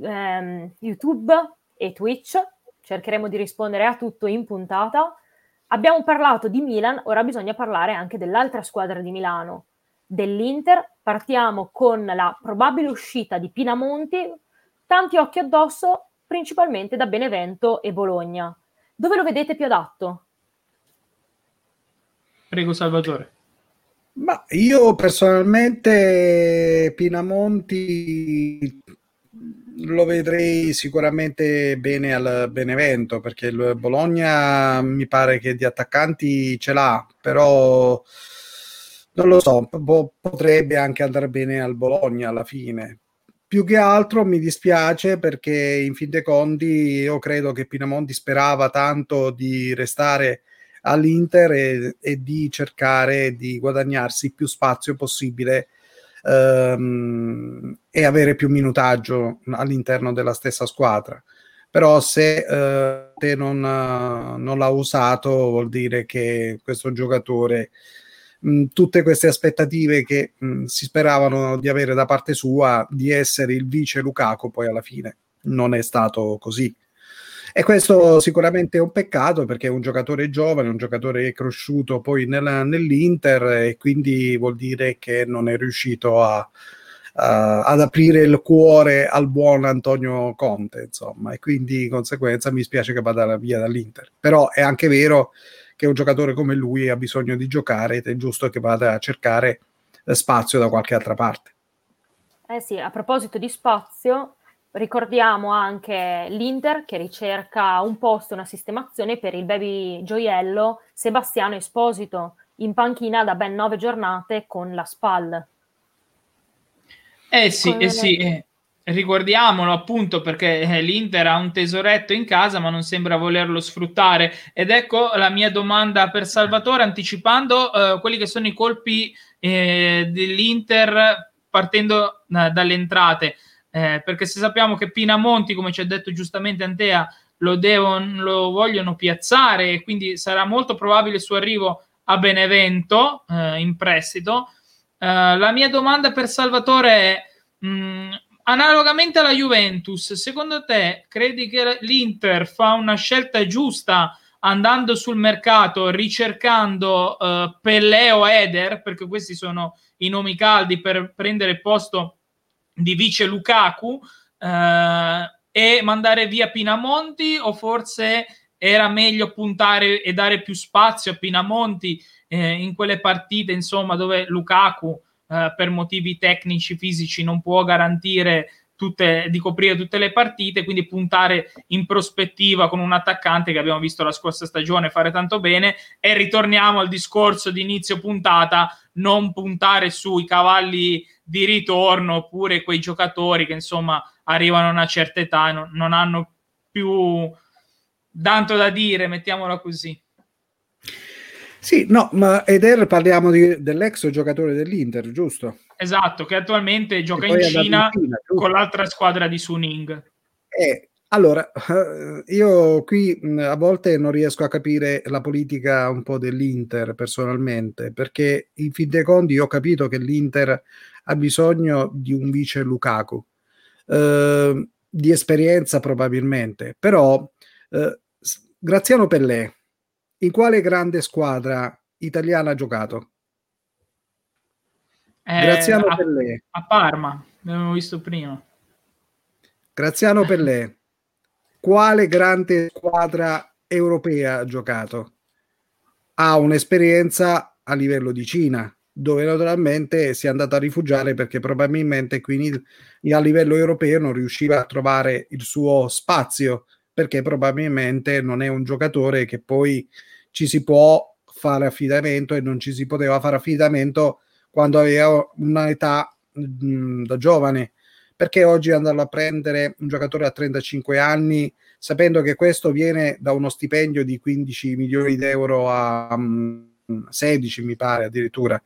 ehm, YouTube e Twitch, cercheremo di rispondere a tutto in puntata. Abbiamo parlato di Milan, ora bisogna parlare anche dell'altra squadra di Milano, dell'Inter. Partiamo con la probabile uscita di Pinamonti, tanti occhi addosso, principalmente da Benevento e Bologna. Dove lo vedete più adatto? Prego Salvatore. Ma io personalmente Pinamonti lo vedrei sicuramente bene al Benevento, perché il Bologna mi pare che di attaccanti ce l'ha, però non lo so, potrebbe anche andare bene al Bologna alla fine. Più che altro mi dispiace perché in fin dei conti io credo che Pinamonti sperava tanto di restare all'Inter e, e di cercare di guadagnarsi più spazio possibile Um, e avere più minutaggio all'interno della stessa squadra. Però se uh, te non, uh, non l'ha usato, vuol dire che questo giocatore mh, tutte queste aspettative che mh, si speravano di avere da parte sua, di essere il vice Lukaku, poi alla fine non è stato così, e questo sicuramente è un peccato, perché è un giocatore giovane, un giocatore che è cresciuto poi nella, nell'Inter, e quindi vuol dire che non è riuscito a, a, ad aprire il cuore al buon Antonio Conte, insomma, e quindi di conseguenza mi spiace che vada via dall'Inter. Però è anche vero che un giocatore come lui ha bisogno di giocare ed è giusto che vada a cercare spazio da qualche altra parte. Eh sì, a proposito di spazio, ricordiamo anche l'Inter che ricerca un posto, una sistemazione per il baby gioiello Sebastiano Esposito, in panchina da ben nove giornate con la S P A L. Eh sì, eh sì. Eh, ricordiamolo appunto, perché l'Inter ha un tesoretto in casa ma non sembra volerlo sfruttare. Ed ecco la mia domanda per Salvatore, anticipando eh, quelli che sono i colpi eh, dell'Inter partendo eh, dalle entrate. Eh, perché se sappiamo che Pinamonti, come ci ha detto giustamente Antea, lo, devono, lo vogliono piazzare, e quindi sarà molto probabile il suo arrivo a Benevento eh, in prestito. Eh, la mia domanda per Salvatore è, mh, analogamente alla Juventus, secondo te credi che l'Inter fa una scelta giusta andando sul mercato, ricercando eh, Pellè o Eder, perché questi sono i nomi caldi per prendere posto di vice Lukaku, eh, e mandare via Pinamonti, o forse era meglio puntare e dare più spazio a Pinamonti eh, in quelle partite, insomma, dove Lukaku eh, per motivi tecnici, fisici non può garantire tutte, di coprire tutte le partite, quindi puntare in prospettiva con un attaccante che abbiamo visto la scorsa stagione fare tanto bene. E ritorniamo al discorso di inizio puntata, non puntare sui cavalli di ritorno, oppure quei giocatori che insomma arrivano a una certa età e non, non hanno più tanto da dire, mettiamola così. Sì, no, ma Eder parliamo di, dell'ex giocatore dell'Inter, giusto? Esatto, che attualmente gioca in Cina, in Cina con l'altra squadra di Suning. Eh, allora, io qui a volte non riesco a capire la politica un po' dell'Inter personalmente, perché in fin dei conti ho capito che l'Inter ha bisogno di un vice Lukaku, eh, di esperienza probabilmente, però eh, Graziano Pellè in quale grande squadra italiana ha giocato? Eh, Graziano a, Pellè. A Parma, l'abbiamo visto prima. Graziano Pellè, quale grande squadra europea ha giocato? Ha un'esperienza a livello di Cina, dove naturalmente si è andato a rifugiare perché probabilmente quindi a livello europeo non riusciva a trovare il suo spazio, perché probabilmente non è un giocatore che poi ci si può fare affidamento, e non ci si poteva fare affidamento quando aveva un'età mh, da giovane, perché oggi andarlo a prendere un giocatore a trentacinque anni, sapendo che questo viene da uno stipendio di quindici milioni di euro a, sedici mi pare addirittura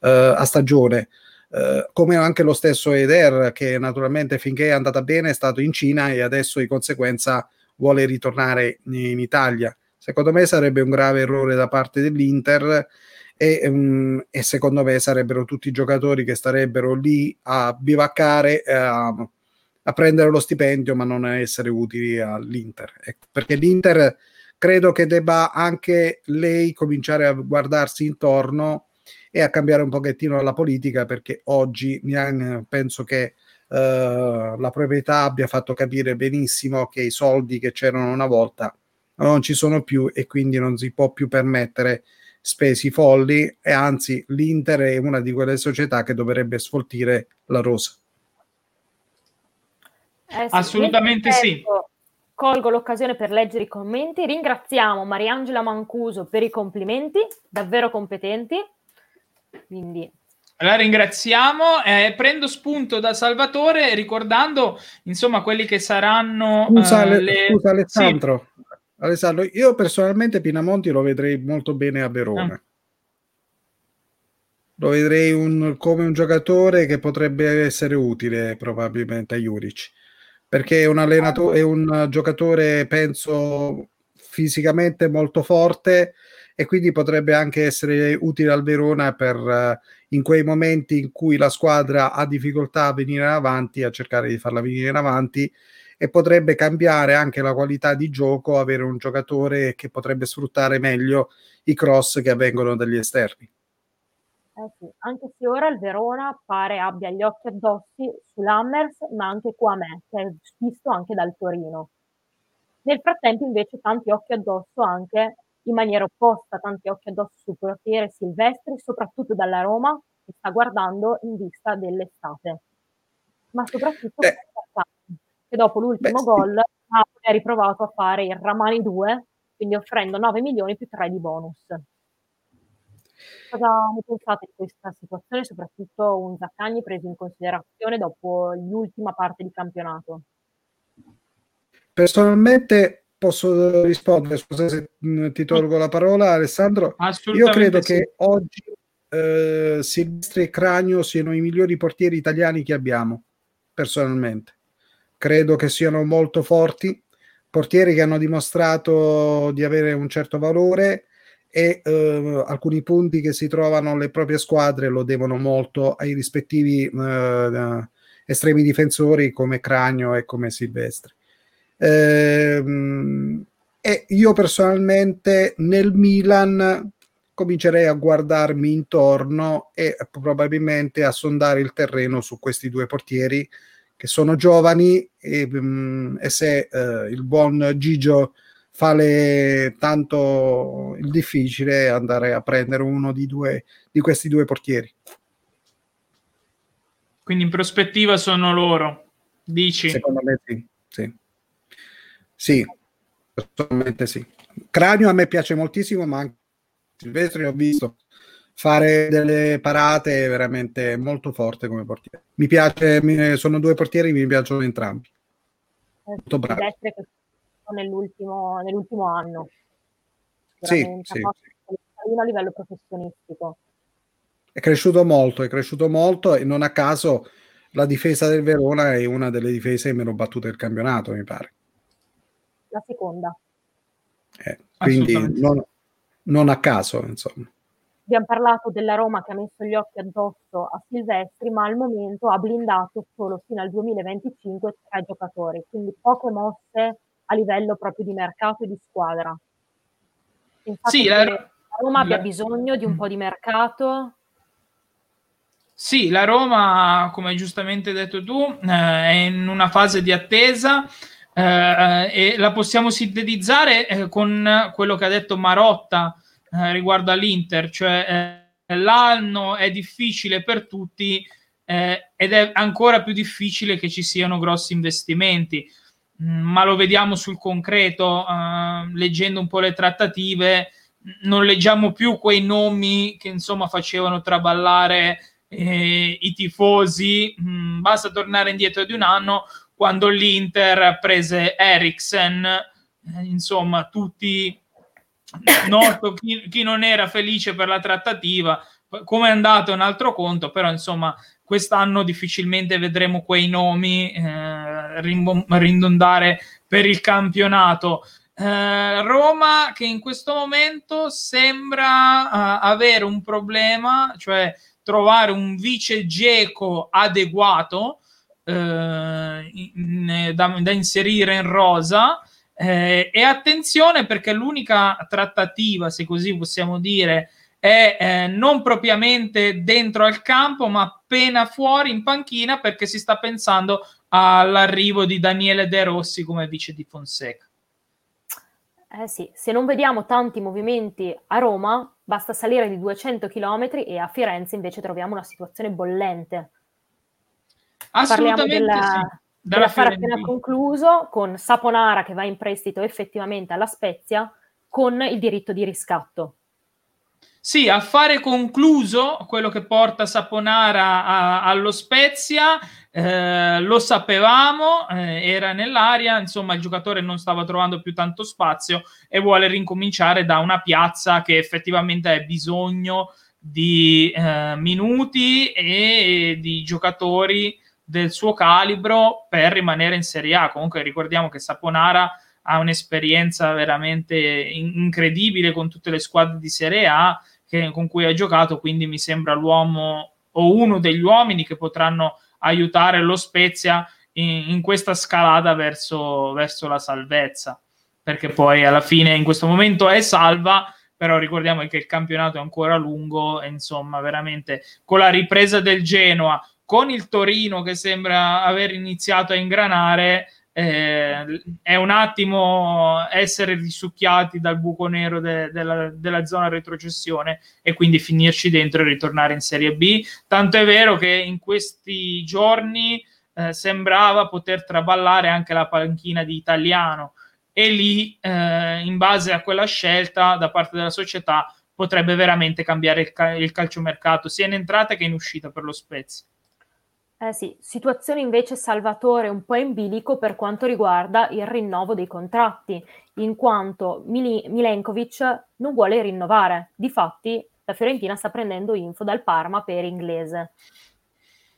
eh, a stagione, eh, come anche lo stesso Eder, che naturalmente finché è andata bene è stato in Cina e adesso di conseguenza vuole ritornare in Italia. Secondo me sarebbe un grave errore da parte dell'Inter e, um, e secondo me sarebbero tutti i giocatori che starebbero lì a bivaccare, a, a prendere lo stipendio ma non a essere utili all'Inter, ecco, perché l'Inter credo che debba anche lei cominciare a guardarsi intorno e a cambiare un pochettino la politica, perché oggi penso che uh, la proprietà abbia fatto capire benissimo che i soldi che c'erano una volta non ci sono più e quindi non si può più permettere spesi folli, e anzi l'Inter è una di quelle società che dovrebbe sfoltire la rosa. Eh, sì, assolutamente sì. Colgo l'occasione per leggere i commenti. Ringraziamo Mariangela Mancuso per i complimenti, davvero competenti. Quindi la ringraziamo. Eh, prendo spunto da Salvatore ricordando, insomma, quelli che saranno... Scusa, uh, le... scusa Alessandro. Sì. Alessandro, io personalmente Pinamonti lo vedrei molto bene a Verona. Ah. Lo vedrei un, come un giocatore che potrebbe essere utile probabilmente a Juric, perché è un allenatore, è un giocatore penso fisicamente molto forte e quindi potrebbe anche essere utile al Verona per in quei momenti in cui la squadra ha difficoltà a venire avanti, a cercare di farla venire avanti, e potrebbe cambiare anche la qualità di gioco, avere un giocatore che potrebbe sfruttare meglio i cross che avvengono dagli esterni. Eh sì, anche se ora il Verona pare abbia gli occhi addossi sull'Hammers, ma anche Kwame, che è visto anche dal Torino. Nel frattempo invece tanti occhi addosso anche in maniera opposta, tanti occhi addosso sul portiere Silvestri, soprattutto dalla Roma, che sta guardando in vista dell'estate. Ma soprattutto eh. che dopo l'ultimo Beh, gol Napoli ha riprovato a fare il Ramani due, quindi offrendo nove milioni più tre di bonus. Cosa ne pensate di questa situazione, soprattutto un Zaccagni preso in considerazione dopo l'ultima parte di campionato? Personalmente posso rispondere, scusa se ti tolgo la parola Alessandro, io credo sì. che oggi eh, Silvestri e Cragno siano i migliori portieri italiani che abbiamo, personalmente. Credo che siano molto forti, portieri che hanno dimostrato di avere un certo valore e eh, alcuni punti che si trovano le proprie squadre lo devono molto ai rispettivi eh, estremi difensori come Cragno e come Silvestri. Eh, e io personalmente nel Milan comincerei a guardarmi intorno e probabilmente a sondare il terreno su questi due portieri che sono giovani e, mh, e se eh, il buon Gigio fa le, tanto il difficile, andare a prendere uno di, due, di questi due portieri. Quindi in prospettiva sono loro, dici? Secondo me sì, sì. Sì, assolutamente sì. Cragno a me piace moltissimo, ma anche Silvestri ho visto fare delle parate veramente molto forte come portiere. Mi piace, sono due portieri, mi piacciono entrambi. Molto bravi. Nell'ultimo, nell'ultimo anno. Sì, sì. A livello professionistico. È cresciuto molto, è cresciuto molto e non a caso la difesa del Verona è una delle difese meno battute del campionato, mi pare. La seconda. Eh, quindi non, non a caso, insomma. Abbiamo parlato della Roma che ha messo gli occhi addosso a Silvestri, ma al momento ha blindato solo fino al duemilaventicinque tre giocatori, quindi poche mosse a livello proprio di mercato e di squadra. Infatti sì, la, la Roma la... abbia bisogno di un po' di mercato. Sì, la Roma, come giustamente hai detto tu, eh, è in una fase di attesa. Eh, e la possiamo sintetizzare eh, con quello che ha detto Marotta Eh, riguardo all'Inter, cioè eh, l'anno è difficile per tutti eh, ed è ancora più difficile che ci siano grossi investimenti, mm, ma lo vediamo sul concreto, eh, leggendo un po' le trattative non leggiamo più quei nomi che insomma facevano traballare eh, i tifosi. Mm, basta tornare indietro di un anno quando l'Inter prese Eriksen, eh, insomma tutti noto chi, chi non era felice per la trattativa, come è andato è un altro conto, però insomma quest'anno difficilmente vedremo quei nomi eh, rimbom- rindondare per il campionato. Eh, Roma che in questo momento sembra eh, avere un problema, cioè trovare un vice Dzeko adeguato eh, in, da, da inserire in rosa. Eh, e attenzione, perché l'unica trattativa, se così possiamo dire, è eh, non propriamente dentro al campo, ma appena fuori in panchina, perché si sta pensando all'arrivo di Daniele De Rossi come vice di Fonseca. Eh sì, se non vediamo tanti movimenti a Roma, basta salire di duecento chilometri e a Firenze invece troviamo una situazione bollente. Assolutamente della... sì. L'affare appena concluso con Saponara che va in prestito effettivamente alla Spezia con il diritto di riscatto. Sì, affare concluso quello che porta Saponara a, allo Spezia, eh, lo sapevamo, eh, era nell'aria, insomma il giocatore non stava trovando più tanto spazio e vuole rincominciare da una piazza che effettivamente ha bisogno di eh, minuti e di giocatori del suo calibro per rimanere in Serie A. Comunque ricordiamo che Saponara ha un'esperienza veramente incredibile con tutte le squadre di Serie A che, con cui ha giocato, quindi mi sembra l'uomo o uno degli uomini che potranno aiutare lo Spezia in, in questa scalata verso, verso la salvezza, perché poi alla fine in questo momento è salva, però ricordiamo che il campionato è ancora lungo e insomma veramente con la ripresa del Genoa, con il Torino che sembra aver iniziato a ingranare, eh, è un attimo essere risucchiati dal buco nero de- della-, della zona retrocessione e quindi finirci dentro e ritornare in Serie B. Tanto è vero che in questi giorni eh, sembrava poter traballare anche la panchina di Italiano e lì, eh, in base a quella scelta da parte della società, potrebbe veramente cambiare il, cal- il calciomercato sia in entrata che in uscita per lo Spezia. Eh sì, situazione invece, Salvatore, un po' in bilico per quanto riguarda il rinnovo dei contratti, in quanto Mili- Milenkovic non vuole rinnovare. Difatti la Fiorentina sta prendendo info dal Parma per Inglese.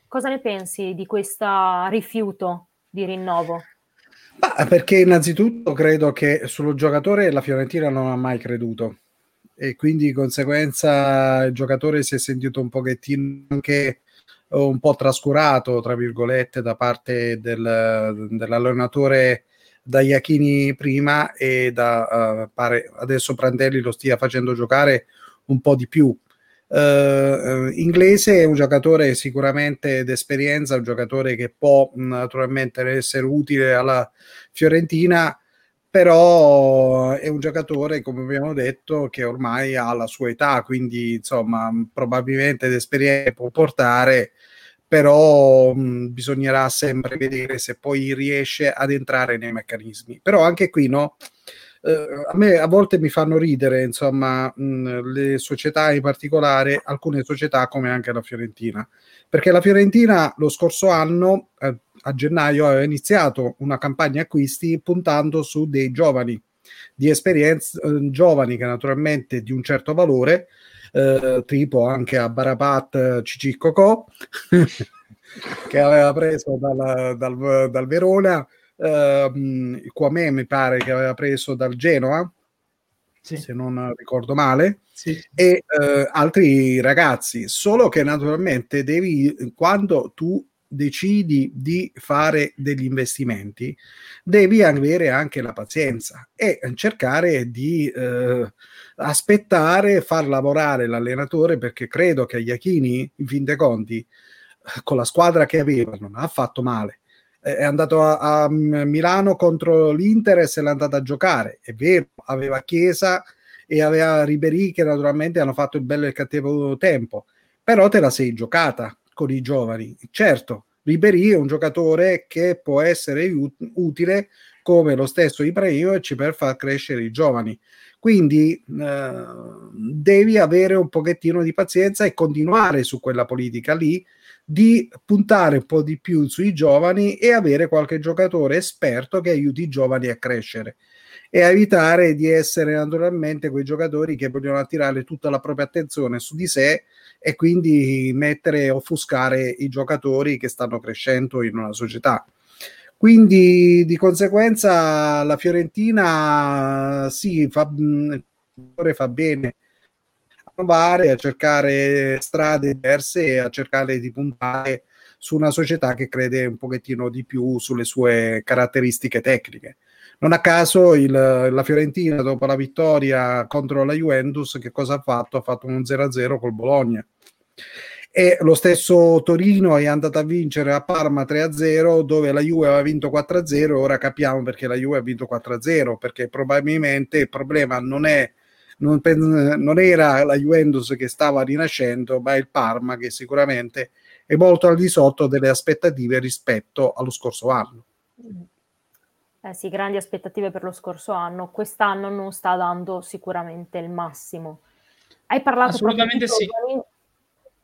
Cosa ne pensi di questo rifiuto di rinnovo? Bah, perché innanzitutto credo che sul giocatore la Fiorentina non ha mai creduto e quindi di conseguenza il giocatore si è sentito un pochettino anche un po' trascurato, tra virgolette, da parte del, dell'allenatore D'Iachini prima e da uh, pare adesso Prandelli lo stia facendo giocare un po' di più. Uh, Inglese è un giocatore sicuramente d'esperienza, un giocatore che può naturalmente essere utile alla Fiorentina, però è un giocatore, come abbiamo detto, che ormai ha la sua età, quindi insomma probabilmente l'esperienza può portare, però mh, bisognerà sempre vedere se poi riesce ad entrare nei meccanismi. Però anche qui no, eh, a me a volte mi fanno ridere insomma mh, le società, in particolare alcune società come anche la Fiorentina, perché la Fiorentina lo scorso anno eh, a gennaio aveva iniziato una campagna acquisti puntando su dei giovani di esperienza, eh, giovani che naturalmente di un certo valore, eh, tipo anche a Barabat Cicicocò che aveva preso dalla, dal, dal Verona, eh, Kwame mi pare che aveva preso dal Genoa, sì, se non ricordo male, sì, e eh, altri ragazzi. Solo che naturalmente devi, quando tu decidi di fare degli investimenti, devi avere anche la pazienza e cercare di eh, aspettare, far lavorare l'allenatore, perché credo che Iachini, in fin dei conti, con la squadra che aveva, non ha fatto male. È andato a, a Milano contro l'Inter e se l'è andata a giocare. È vero, aveva Chiesa e aveva Ribéry che naturalmente hanno fatto il bello e il cattivo tempo, però te la sei giocata con i giovani. Certo, Ribéry è un giocatore che può essere utile come lo stesso Ibrahimovic per far crescere i giovani, quindi eh, devi avere un pochettino di pazienza e continuare su quella politica lì di puntare un po' di più sui giovani e avere qualche giocatore esperto che aiuti i giovani a crescere. e a evitare di essere naturalmente quei giocatori che vogliono attirare tutta la propria attenzione su di sé e quindi mettere e offuscare i giocatori che stanno crescendo in una società. Quindi di conseguenza la Fiorentina sì, fa, fa bene a provare, a cercare strade diverse e a cercare di puntare su una società che crede un pochettino di più sulle sue caratteristiche tecniche. Non a caso il, la Fiorentina dopo la vittoria contro la Juventus che cosa ha fatto? Ha fatto un zero a zero col Bologna. E lo stesso Torino è andata a vincere a Parma tre a zero, dove la Juve aveva vinto quattro a zero. Ora capiamo perché la Juve ha vinto quattro a zero, perché probabilmente il problema non è non, non era la Juventus che stava rinascendo, ma il Parma che sicuramente è molto al di sotto delle aspettative rispetto allo scorso anno. Eh sì, grandi aspettative per lo scorso anno, quest'anno non sta dando sicuramente il massimo. Hai parlato assolutamente sì. Giovani.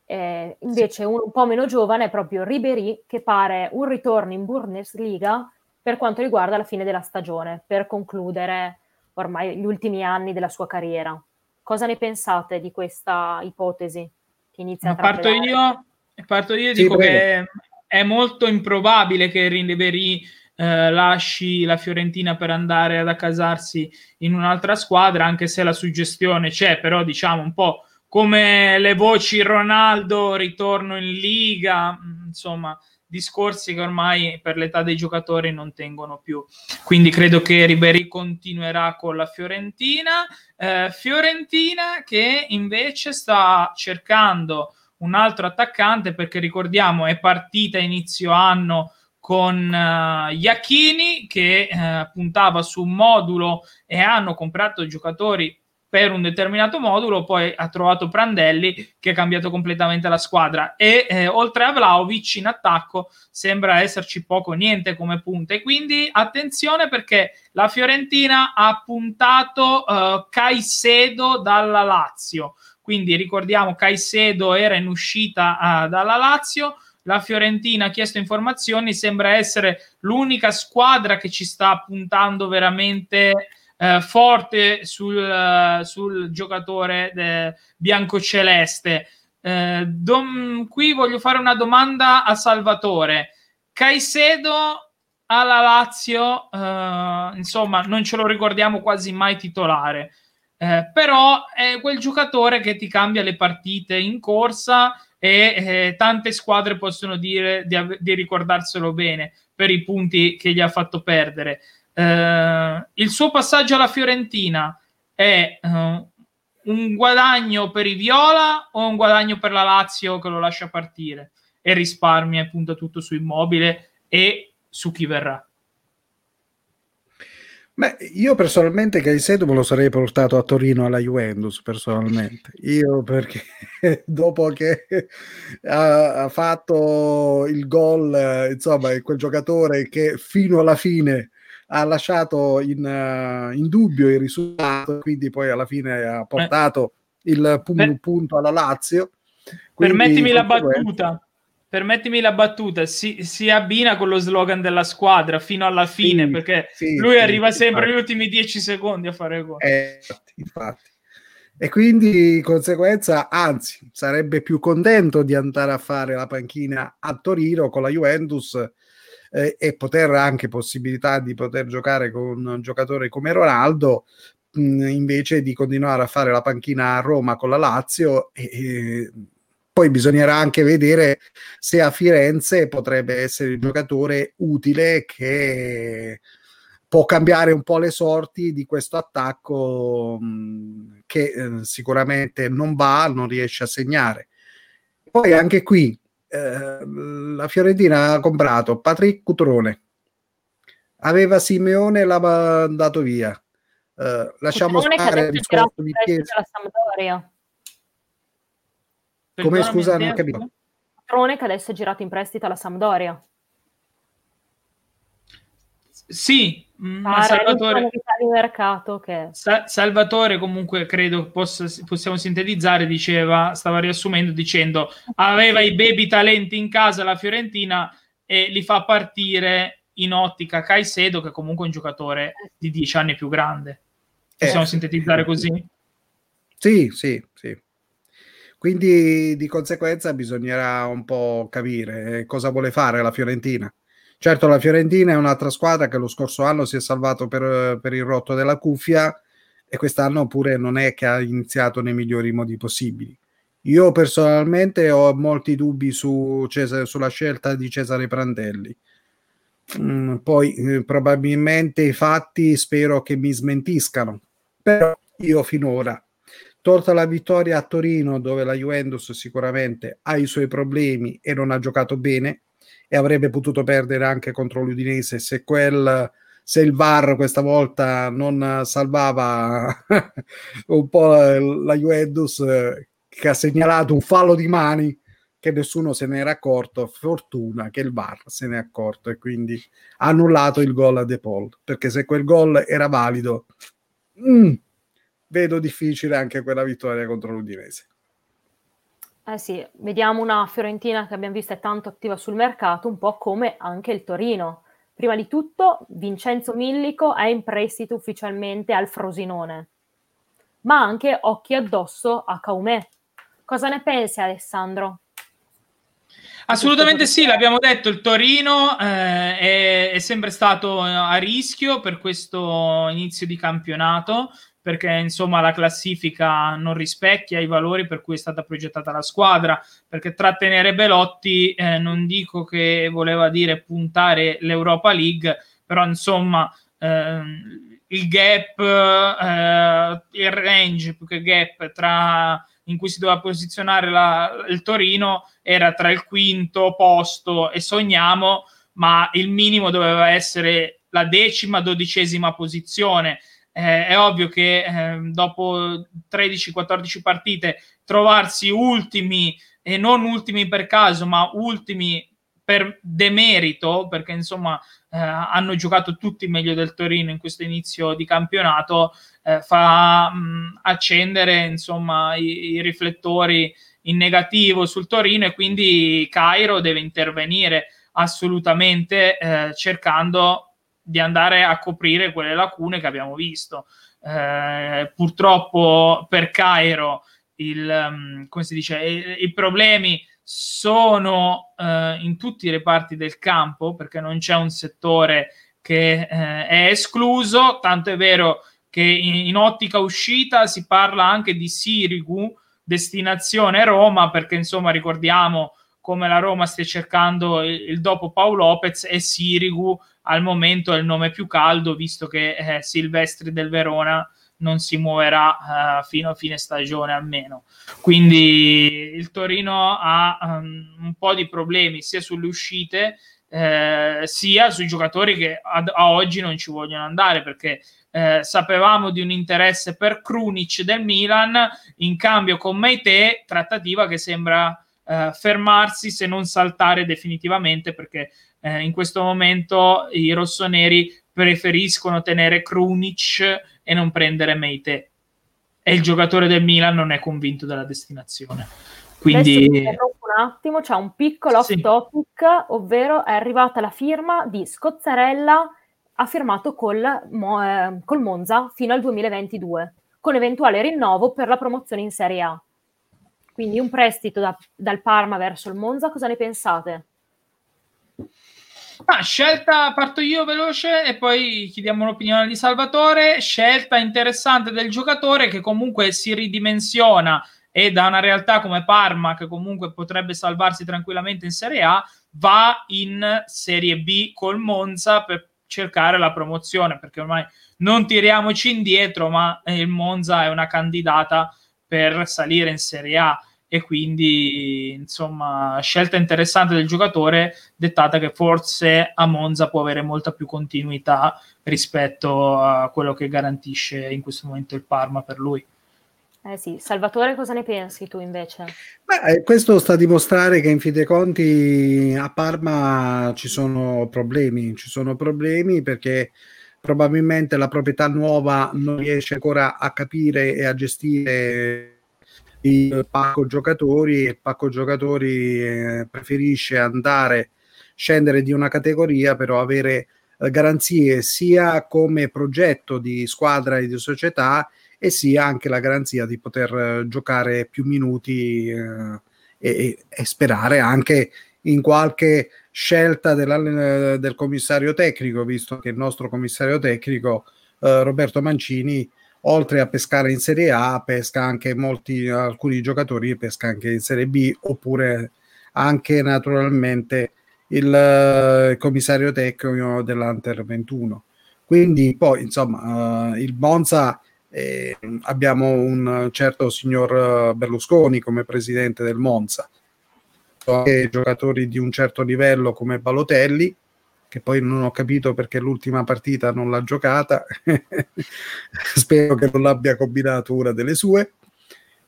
Eh, invece sì. Uno un po' meno giovane è proprio Ribéry, che pare un ritorno in Bundesliga per quanto riguarda la fine della stagione, per concludere ormai gli ultimi anni della sua carriera. Cosa ne pensate di questa ipotesi che inizia? Parto io, parto io e sì, dico bene. Che è molto improbabile che Ribéry eh, lasci la Fiorentina per andare ad accasarsi in un'altra squadra, anche se la suggestione c'è, però diciamo un po' come le voci Ronaldo, ritorno in Liga, insomma, discorsi che ormai per l'età dei giocatori non tengono più. Quindi credo che Ribéry continuerà con la Fiorentina. Eh, Fiorentina che invece sta cercando un altro attaccante, perché ricordiamo è partita inizio anno con uh, Iachini che uh, puntava su un modulo e hanno comprato giocatori per un determinato modulo, poi ha trovato Prandelli che ha cambiato completamente la squadra e eh, oltre a Vlahovic in attacco sembra esserci poco niente come punte, quindi attenzione perché la Fiorentina ha puntato eh, Caicedo dalla Lazio, quindi ricordiamo Caicedo era in uscita eh, dalla Lazio. La Fiorentina ha chiesto informazioni, sembra essere l'unica squadra che ci sta puntando veramente Eh, forte sul, uh, sul giocatore de- biancoceleste. Eh, dom- qui voglio fare una domanda a Salvatore. Caicedo alla Lazio, eh, insomma, non ce lo ricordiamo quasi mai titolare, eh, però è quel giocatore che ti cambia le partite in corsa e eh, tante squadre possono dire di, av- di ricordarselo bene per i punti che gli ha fatto perdere. Uh, il suo passaggio alla Fiorentina è uh, un guadagno per i viola o un guadagno per la Lazio che lo lascia partire e risparmia e punta tutto su Immobile e su chi verrà? Beh, io personalmente Caicedo me lo sarei portato a Torino alla Juventus personalmente, io perché dopo che ha, ha fatto il gol, insomma è quel giocatore che fino alla fine ha lasciato in, uh, in dubbio il risultato, quindi poi alla fine ha portato eh. il punto, punto alla Lazio. Quindi, permettimi la battuta, permettimi la battuta, si, si abbina con lo slogan della squadra fino alla fine, sì, perché sì, lui sì, arriva sì, sempre negli ultimi dieci secondi a fare gol. Eh, infatti, infatti. E quindi conseguenza, anzi, sarebbe più contento di andare a fare la panchina a Torino con la Juventus e poter anche possibilità di poter giocare con un giocatore come Ronaldo mh, invece di continuare a fare la panchina a Roma con la Lazio e, e poi bisognerà anche vedere se a Firenze potrebbe essere il giocatore utile che può cambiare un po' le sorti di questo attacco mh, che eh, sicuramente non va, non riesce a segnare. Poi anche qui la Fiorentina ha comprato Patrick Cutrone, aveva Simeone, l'ha andato via, uh, lasciamo Cutrone stare il discorso di Chiesa. Come scusa non capito? Cutrone che adesso è girato in prestito alla Sampdoria. Sì, ma Salvatore, di mercato che... Sa- Salvatore comunque credo possa, possiamo sintetizzare, diceva, stava riassumendo dicendo aveva i baby talenti in casa la Fiorentina e li fa partire in ottica Caicedo, che comunque è un giocatore di dieci anni più grande. Possiamo eh, sintetizzare così? Sì, sì, sì. Quindi di conseguenza bisognerà un po' capire cosa vuole fare la Fiorentina. Certo, la Fiorentina è un'altra squadra che lo scorso anno si è salvato per, per il rotto della cuffia, e quest'anno pure non è che ha iniziato nei migliori modi possibili. Io personalmente ho molti dubbi su Cesare, sulla scelta di Cesare Prandelli. Mm, poi eh, probabilmente i fatti spero che mi smentiscano, però io finora, tolta la vittoria a Torino, dove la Juventus sicuramente ha i suoi problemi e non ha giocato bene e avrebbe potuto perdere anche contro l'Udinese se quel se il V A R questa volta non salvava un po' la, la Juventus, eh, che ha segnalato un fallo di mani che nessuno se n'era accorto. Fortuna che il V A R se n'è accorto e quindi ha annullato il gol a De Paoli, perché se quel gol era valido, mh, vedo difficile anche quella vittoria contro l'Udinese. Eh sì, vediamo una Fiorentina che abbiamo visto è tanto attiva sul mercato, un po' come anche il Torino. Prima di tutto, Vincenzo Millico è in prestito ufficialmente al Frosinone, ma anche occhi addosso a Caumè. Cosa ne pensi, Alessandro? Assolutamente sì, l'abbiamo detto, il Torino eh, è, è sempre stato a rischio per questo inizio di campionato, perché insomma la classifica non rispecchia i valori per cui è stata progettata la squadra, perché trattenere Belotti eh, non dico che voleva dire puntare l'Europa League, però insomma ehm, il gap, eh, il range più che gap tra... in cui si doveva posizionare la, il Torino era tra il quinto posto e Sogniamo, ma il minimo doveva essere la decima, dodicesima posizione. Eh, è ovvio che eh, dopo tredici quattordici partite trovarsi ultimi, e non ultimi per caso, ma ultimi per demerito, perché insomma eh, hanno giocato tutti meglio del Torino in questo inizio di campionato, eh, fa mh, accendere insomma i, i riflettori in negativo sul Torino, e quindi Cairo deve intervenire assolutamente eh, cercando di andare a coprire quelle lacune che abbiamo visto. Eh, purtroppo per Cairo il, come si dice, i, i problemi sono eh, in tutti i reparti del campo, perché non c'è un settore che eh, è escluso, tanto è vero che in, in ottica uscita si parla anche di Sirigu destinazione Roma, perché insomma ricordiamo come la Roma stia cercando il, il dopo Pau Lopez, e Sirigu al momento è il nome più caldo, visto che eh, Silvestri del Verona non si muoverà uh, fino a fine stagione almeno. Quindi il Torino ha um, un po' di problemi sia sulle uscite eh, sia sui giocatori che ad, a oggi non ci vogliono andare, perché eh, sapevamo di un interesse per Krunic del Milan in cambio con Maite, trattativa che sembra eh, fermarsi se non saltare definitivamente, perché eh, in questo momento i rossoneri preferiscono tenere Krunic e non prendere Meite, e il giocatore del Milan non è convinto della destinazione. Quindi un attimo, c'è un piccolo off topic, sì, ovvero è arrivata la firma di Scozzarella, ha firmato col, eh, col Monza fino al duemilaventidue, con eventuale rinnovo per la promozione in Serie A. Quindi un prestito da, dal Parma verso il Monza, cosa ne pensate? Ah, scelta, parto io veloce e poi chiediamo l'opinione di Salvatore. Scelta interessante del giocatore, che comunque si ridimensiona, e da una realtà come Parma, che comunque potrebbe salvarsi tranquillamente in Serie A, va in Serie B col Monza per cercare la promozione, perché ormai non tiriamoci indietro, ma il Monza è una candidata per salire in Serie A. E quindi insomma scelta interessante del giocatore, dettata che forse a Monza può avere molta più continuità rispetto a quello che garantisce in questo momento il Parma per lui. Eh sì, Salvatore, cosa ne pensi tu invece? Beh, questo sta a dimostrare che in fin dei conti a Parma ci sono problemi, ci sono problemi perché probabilmente la proprietà nuova non riesce ancora a capire e a gestire pacco giocatori, e pacco giocatori eh, preferisce andare scendere di una categoria, però avere eh, garanzie sia come progetto di squadra e di società, e sia anche la garanzia di poter eh, giocare più minuti eh, e, e sperare anche in qualche scelta della, del commissario tecnico, visto che il nostro commissario tecnico eh, Roberto Mancini, oltre a pescare in Serie A, pesca anche molti, alcuni giocatori, pesca anche in Serie B, oppure anche naturalmente il uh, commissario tecnico dell'Hunter ventuno. Quindi poi insomma uh, il Monza, eh, abbiamo un certo signor Berlusconi come presidente del Monza, anche giocatori di un certo livello come Balotelli, che poi non ho capito perché l'ultima partita non l'ha giocata spero che non l'abbia combinato una delle sue,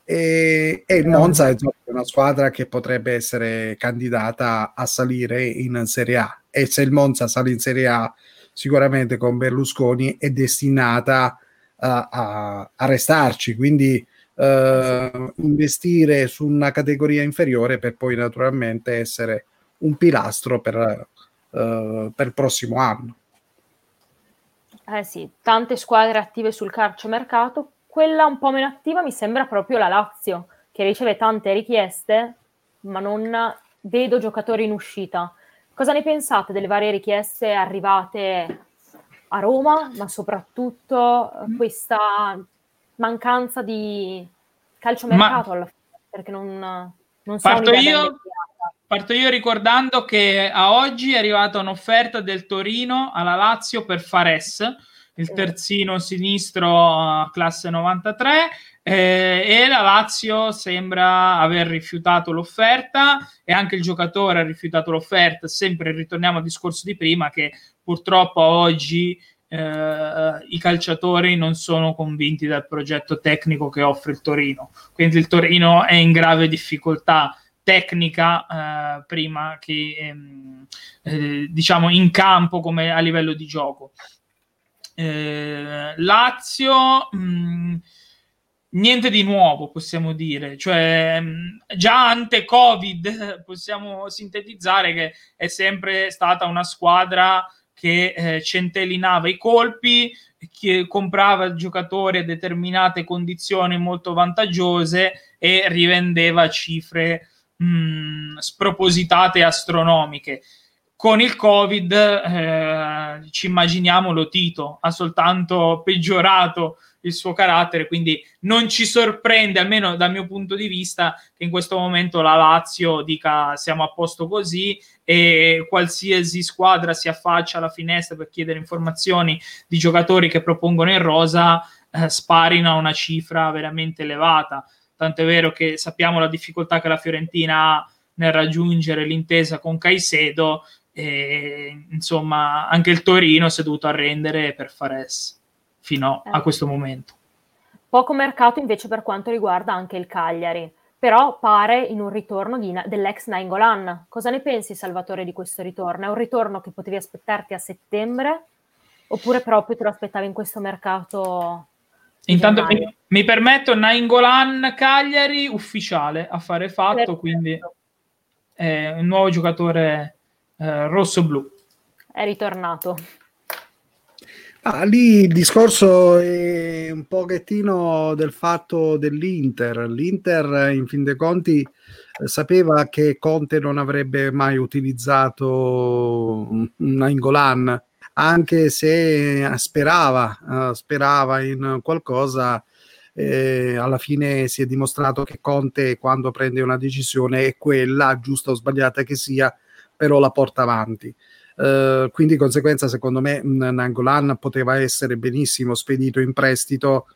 e, e il Monza è una squadra che potrebbe essere candidata a salire in Serie A, e se il Monza sale in Serie A sicuramente con Berlusconi è destinata a, a, a restarci, quindi eh, investire su una categoria inferiore per poi naturalmente essere un pilastro per Uh, per il prossimo anno. Eh sì, tante squadre attive sul calciomercato. Quella un po' meno attiva mi sembra proprio la Lazio, che riceve tante richieste ma non vedo giocatori in uscita. Cosa ne pensate delle varie richieste arrivate a Roma, ma soprattutto questa mancanza di calciomercato ma... alla fine, perché non, non so parto io Parto io ricordando che a oggi è arrivata un'offerta del Torino alla Lazio per Fares, il terzino sinistro classe novantatré, eh, e la Lazio sembra aver rifiutato l'offerta, e anche il giocatore ha rifiutato l'offerta. Sempre ritorniamo al discorso di prima, che purtroppo oggi eh, i calciatori non sono convinti dal progetto tecnico che offre il Torino, quindi il Torino è in grave difficoltà tecnica eh, prima che ehm, eh, diciamo in campo come a livello di gioco. eh, Lazio mh, niente di nuovo possiamo dire, cioè mh, già ante Covid possiamo sintetizzare che è sempre stata una squadra che eh, centellinava i colpi, che comprava il giocatore a determinate condizioni molto vantaggiose e rivendeva cifre Mm, spropositate, astronomiche. Con il Covid eh, ci immaginiamo lo Tito, ha soltanto peggiorato il suo carattere, quindi non ci sorprende, almeno dal mio punto di vista, che in questo momento la Lazio dica siamo a posto così, e qualsiasi squadra si affaccia alla finestra per chiedere informazioni di giocatori che propongono in rosa eh, sparino a una cifra veramente elevata. Tant'è vero che sappiamo la difficoltà che la Fiorentina ha nel raggiungere l'intesa con Caicedo, e insomma anche il Torino si è dovuto arrendere per Fares fino eh. a questo momento. Poco mercato invece per quanto riguarda anche il Cagliari, però pare in un ritorno di, dell'ex Nainggolan. Cosa ne pensi, Salvatore, di questo ritorno? È un ritorno che potevi aspettarti a settembre, oppure proprio te lo aspettavi in questo mercato? Intanto mi, mi permetto, Nainggolan Cagliari ufficiale a fare fatto, certo. Quindi è un nuovo giocatore eh, rosso-blu. È ritornato. Ah, lì il discorso è un pochettino del fatto dell'Inter. L'Inter in fin dei conti eh, sapeva che Conte non avrebbe mai utilizzato Nainggolan, anche se sperava, uh, sperava in qualcosa. Eh, alla fine si è dimostrato che Conte, quando prende una decisione, è quella, giusta o sbagliata che sia, però la porta avanti. Uh, quindi, di conseguenza, secondo me, Nainggolan poteva essere benissimo spedito in prestito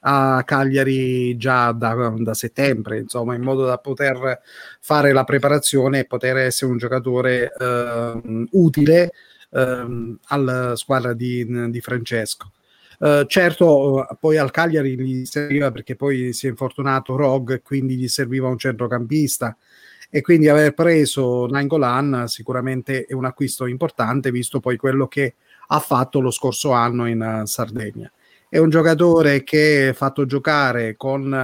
a Cagliari già da, da settembre, insomma, in modo da poter fare la preparazione e poter essere un giocatore uh, utile Ehm, alla squadra di, di Francesco. Eh, certo, poi al Cagliari gli serviva, perché poi si è infortunato Rog, quindi gli serviva un centrocampista, e quindi aver preso Nainggolan sicuramente è un acquisto importante, visto poi quello che ha fatto lo scorso anno in Sardegna. È un giocatore che è fatto giocare con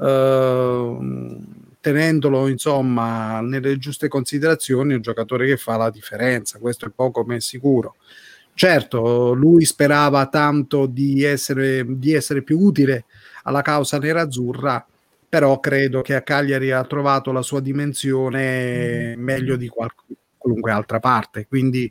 eh, tenendolo insomma nelle giuste considerazioni, un giocatore che fa la differenza, questo è poco ma è sicuro. Certo, lui sperava tanto di essere, di essere più utile alla causa nerazzurra, però credo che a Cagliari ha trovato la sua dimensione meglio di qualc- qualunque altra parte, quindi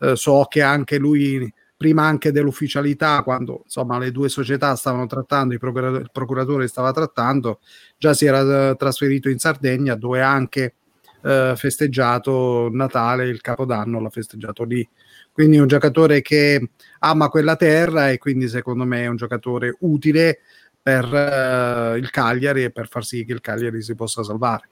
eh, so che anche lui, prima anche dell'ufficialità, quando insomma le due società stavano trattando, il procuratore, il procuratore stava trattando, già si era eh, trasferito in Sardegna, dove anche eh, festeggiato Natale, il Capodanno l'ha festeggiato lì. Quindi è un giocatore che ama quella terra e quindi secondo me è un giocatore utile per uh, il Cagliari e per far sì che il Cagliari si possa salvare.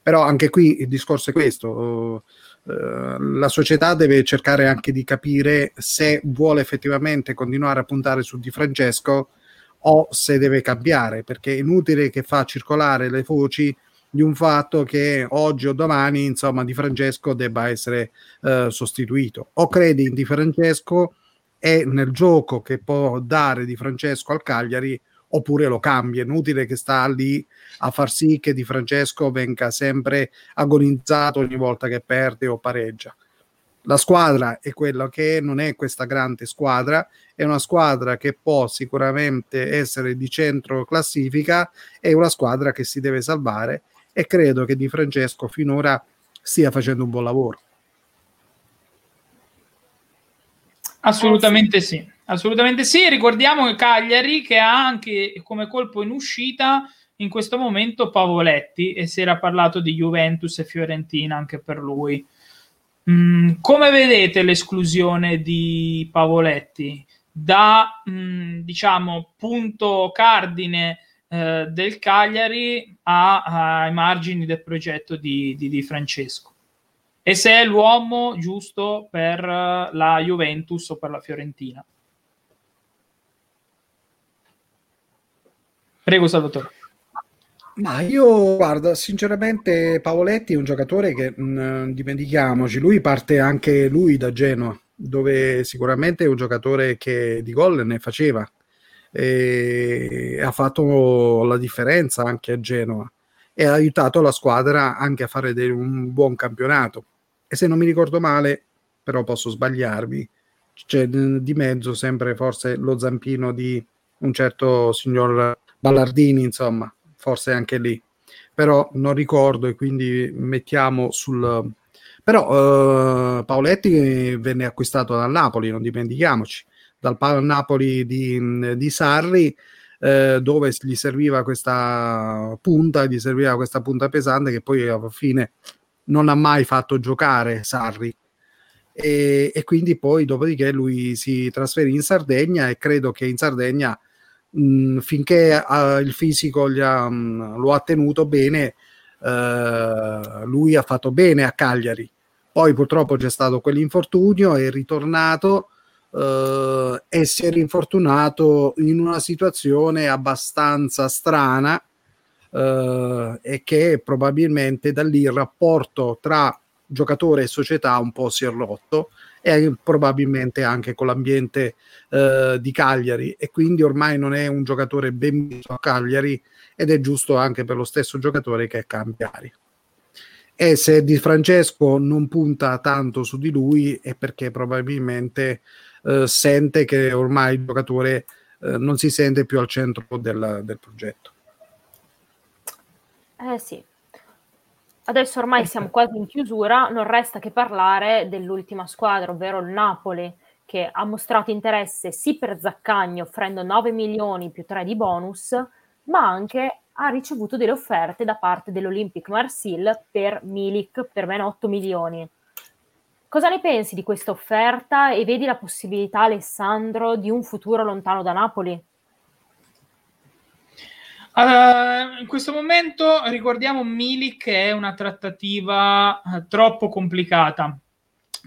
Però anche qui il discorso è questo, uh, la società deve cercare anche di capire se vuole effettivamente continuare a puntare su Di Francesco o se deve cambiare, perché è inutile che fa circolare le voci di un fatto che oggi o domani insomma Di Francesco debba essere eh, sostituito. O credi in Di Francesco e nel gioco che può dare Di Francesco al Cagliari, oppure lo cambia. È inutile che sta lì a far sì che Di Francesco venga sempre agonizzato ogni volta che perde o pareggia. La squadra è quella che è, non è questa grande squadra, è una squadra che può sicuramente essere di centro classifica, è una squadra che si deve salvare e credo che Di Francesco finora stia facendo un buon lavoro. Assolutamente sì, assolutamente sì. Ricordiamo che Cagliari, che ha anche come colpo in uscita in questo momento Paoletti, e si era parlato di Juventus e Fiorentina anche per lui. Mm, come vedete l'esclusione di Paoletti da mm, diciamo punto cardine del Cagliari a, ai margini del progetto di, di, di Francesco, e se è l'uomo giusto per la Juventus o per la Fiorentina? Prego Salvatore. Ma io guarda, sinceramente Paoletti è un giocatore che mh, dimentichiamoci, lui parte anche lui da Genoa, dove sicuramente è un giocatore che di gol ne faceva e ha fatto la differenza anche a Genoa e ha aiutato la squadra anche a fare de- un buon campionato, e se non mi ricordo male, però posso sbagliarmi, c'è di mezzo sempre forse lo zampino di un certo signor Ballardini, insomma forse anche lì, però non ricordo e quindi mettiamo sul... però eh, Paoletti venne acquistato dal Napoli, non dimentichiamoci, dal Napoli di, di Sarri, eh, dove gli serviva questa punta, gli serviva questa punta pesante che poi alla fine non ha mai fatto giocare Sarri, e, e quindi poi dopodiché lui si trasferì in Sardegna e credo che in Sardegna mh, finché eh, il fisico gli ha, mh, lo ha tenuto bene, eh, lui ha fatto bene a Cagliari. Poi purtroppo c'è stato quell'infortunio, è ritornato Uh, e si è rinfortunato in una situazione abbastanza strana uh, e che probabilmente da lì il rapporto tra giocatore e società un po' si è rotto, e probabilmente anche con l'ambiente uh, di Cagliari, e quindi ormai non è un giocatore ben visto a Cagliari ed è giusto anche per lo stesso giocatore che è Cagliari. E se Di Francesco non punta tanto su di lui è perché probabilmente eh, sente che ormai il giocatore eh, non si sente più al centro del, del progetto. Eh sì. Adesso ormai siamo quasi in chiusura, non resta che parlare dell'ultima squadra, ovvero il Napoli, che ha mostrato interesse sì per Zaccagni, offrendo nove milioni più tre di bonus, ma anche ha ricevuto delle offerte da parte dell'Olympique Marseille per Milik, per meno otto milioni. Cosa ne pensi di questa offerta e vedi la possibilità, Alessandro, di un futuro lontano da Napoli? Uh, in questo momento ricordiamo Milik è una trattativa troppo complicata,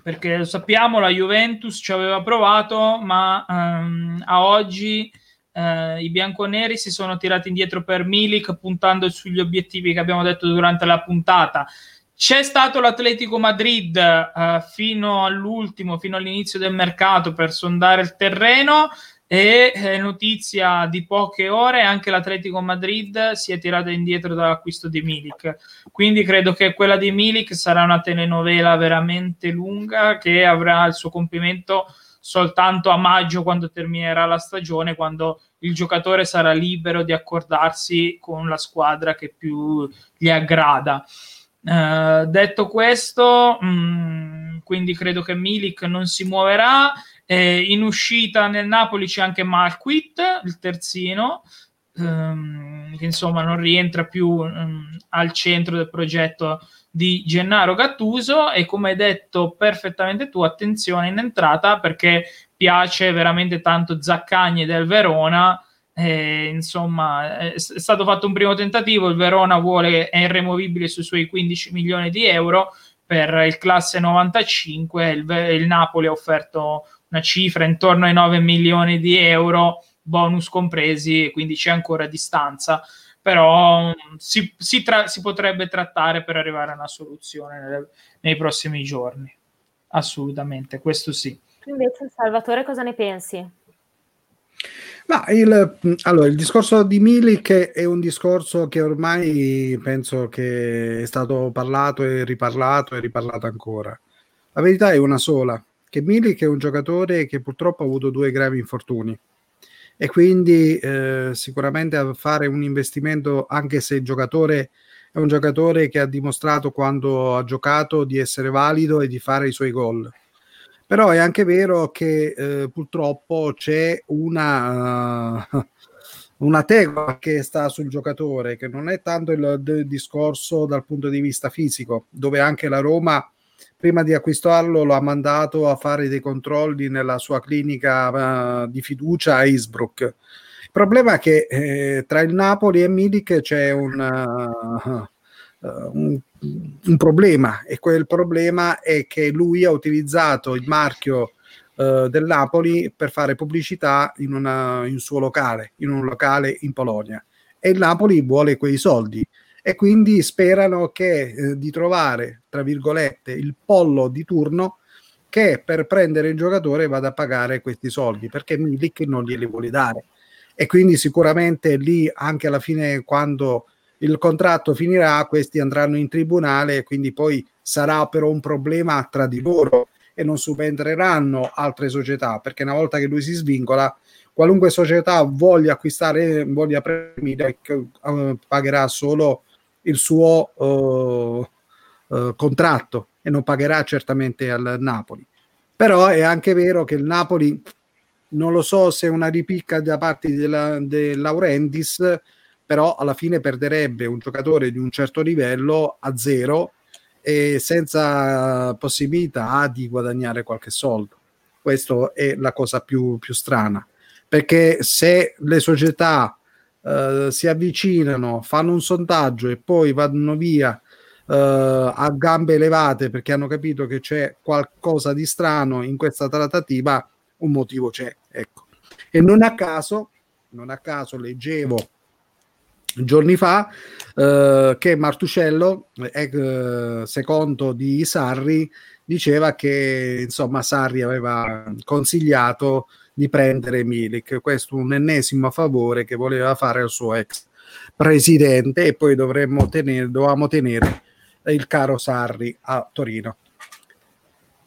perché lo sappiamo, la Juventus ci aveva provato, ma um, a oggi... Uh, i bianconeri si sono tirati indietro per Milik, puntando sugli obiettivi che abbiamo detto durante la puntata. C'è stato l'Atletico Madrid uh, fino all'ultimo, fino all'inizio del mercato, per sondare il terreno, E eh, notizia di poche ore, anche l'Atletico Madrid si è tirata indietro dall'acquisto di Milik, quindi credo che quella di Milik sarà una telenovela veramente lunga che avrà il suo compimento soltanto a maggio, quando terminerà la stagione, quando il giocatore sarà libero di accordarsi con la squadra che più gli aggrada. Eh, detto questo, mh, quindi credo che Milik non si muoverà. Eh, in uscita nel Napoli c'è anche Malquit, il terzino, ehm, che insomma non rientra più ehm, al centro del progetto di Gennaro Gattuso. E come hai detto perfettamente tu, attenzione in entrata, perché piace veramente tanto Zaccagni del Verona. Eh, insomma, è stato fatto un primo tentativo, il Verona vuole, è irremovibile sui suoi quindici milioni di euro per il classe novantacinque. il, il Napoli ha offerto una cifra intorno ai nove milioni di euro, bonus compresi, quindi c'è ancora distanza, però si, si, tra, si potrebbe trattare per arrivare a una soluzione nelle, nei prossimi giorni, assolutamente, questo sì. Invece Salvatore, cosa ne pensi? Ma il, allora, il discorso di Milik è un discorso che ormai penso che è stato parlato e riparlato e riparlato ancora. La verità è una sola, che Milik è un giocatore che purtroppo ha avuto due gravi infortuni e quindi eh, sicuramente a fare un investimento, anche se il giocatore è un giocatore che ha dimostrato quando ha giocato di essere valido e di fare i suoi gol. Però è anche vero che eh, purtroppo c'è una, uh, una tegola che sta sul giocatore, che non è tanto il, il discorso dal punto di vista fisico, dove anche la Roma prima di acquistarlo lo ha mandato a fare dei controlli nella sua clinica uh, di fiducia a Innsbruck. Il problema è che eh, tra il Napoli e Milik c'è un... Uh, uh, un un problema, e quel problema è che lui ha utilizzato il marchio eh, del Napoli per fare pubblicità in, una, in un suo locale, in un locale in Polonia, e il Napoli vuole quei soldi e quindi sperano che, eh, di trovare, tra virgolette, il pollo di turno che per prendere il giocatore vada a pagare questi soldi, perché Milik non glieli vuole dare. E quindi sicuramente lì, anche alla fine, quando il contratto finirà, questi andranno in tribunale e quindi poi sarà però un problema tra di loro e non subentreranno altre società, perché una volta che lui si svincola, qualunque società voglia acquistare, voglia prendere, eh, pagherà solo il suo eh, eh, contratto e non pagherà certamente al Napoli. Però è anche vero che il Napoli, non lo so se è una ripicca da parte della, del Laurentiis, però alla fine perderebbe un giocatore di un certo livello a zero e senza possibilità di guadagnare qualche soldo. Questa è la cosa più, più strana, perché se le società eh, si avvicinano, fanno un sondaggio e poi vanno via eh, a gambe elevate perché hanno capito che c'è qualcosa di strano in questa trattativa, un motivo c'è, ecco. E non a caso, non a caso leggevo giorni fa eh, che Martuscello, eh, secondo di Sarri, diceva che insomma Sarri aveva consigliato di prendere Milik. Questo un ennesimo favore che voleva fare al suo ex presidente, e poi dovremmo tenere, dovevamo tenere il caro Sarri a Torino.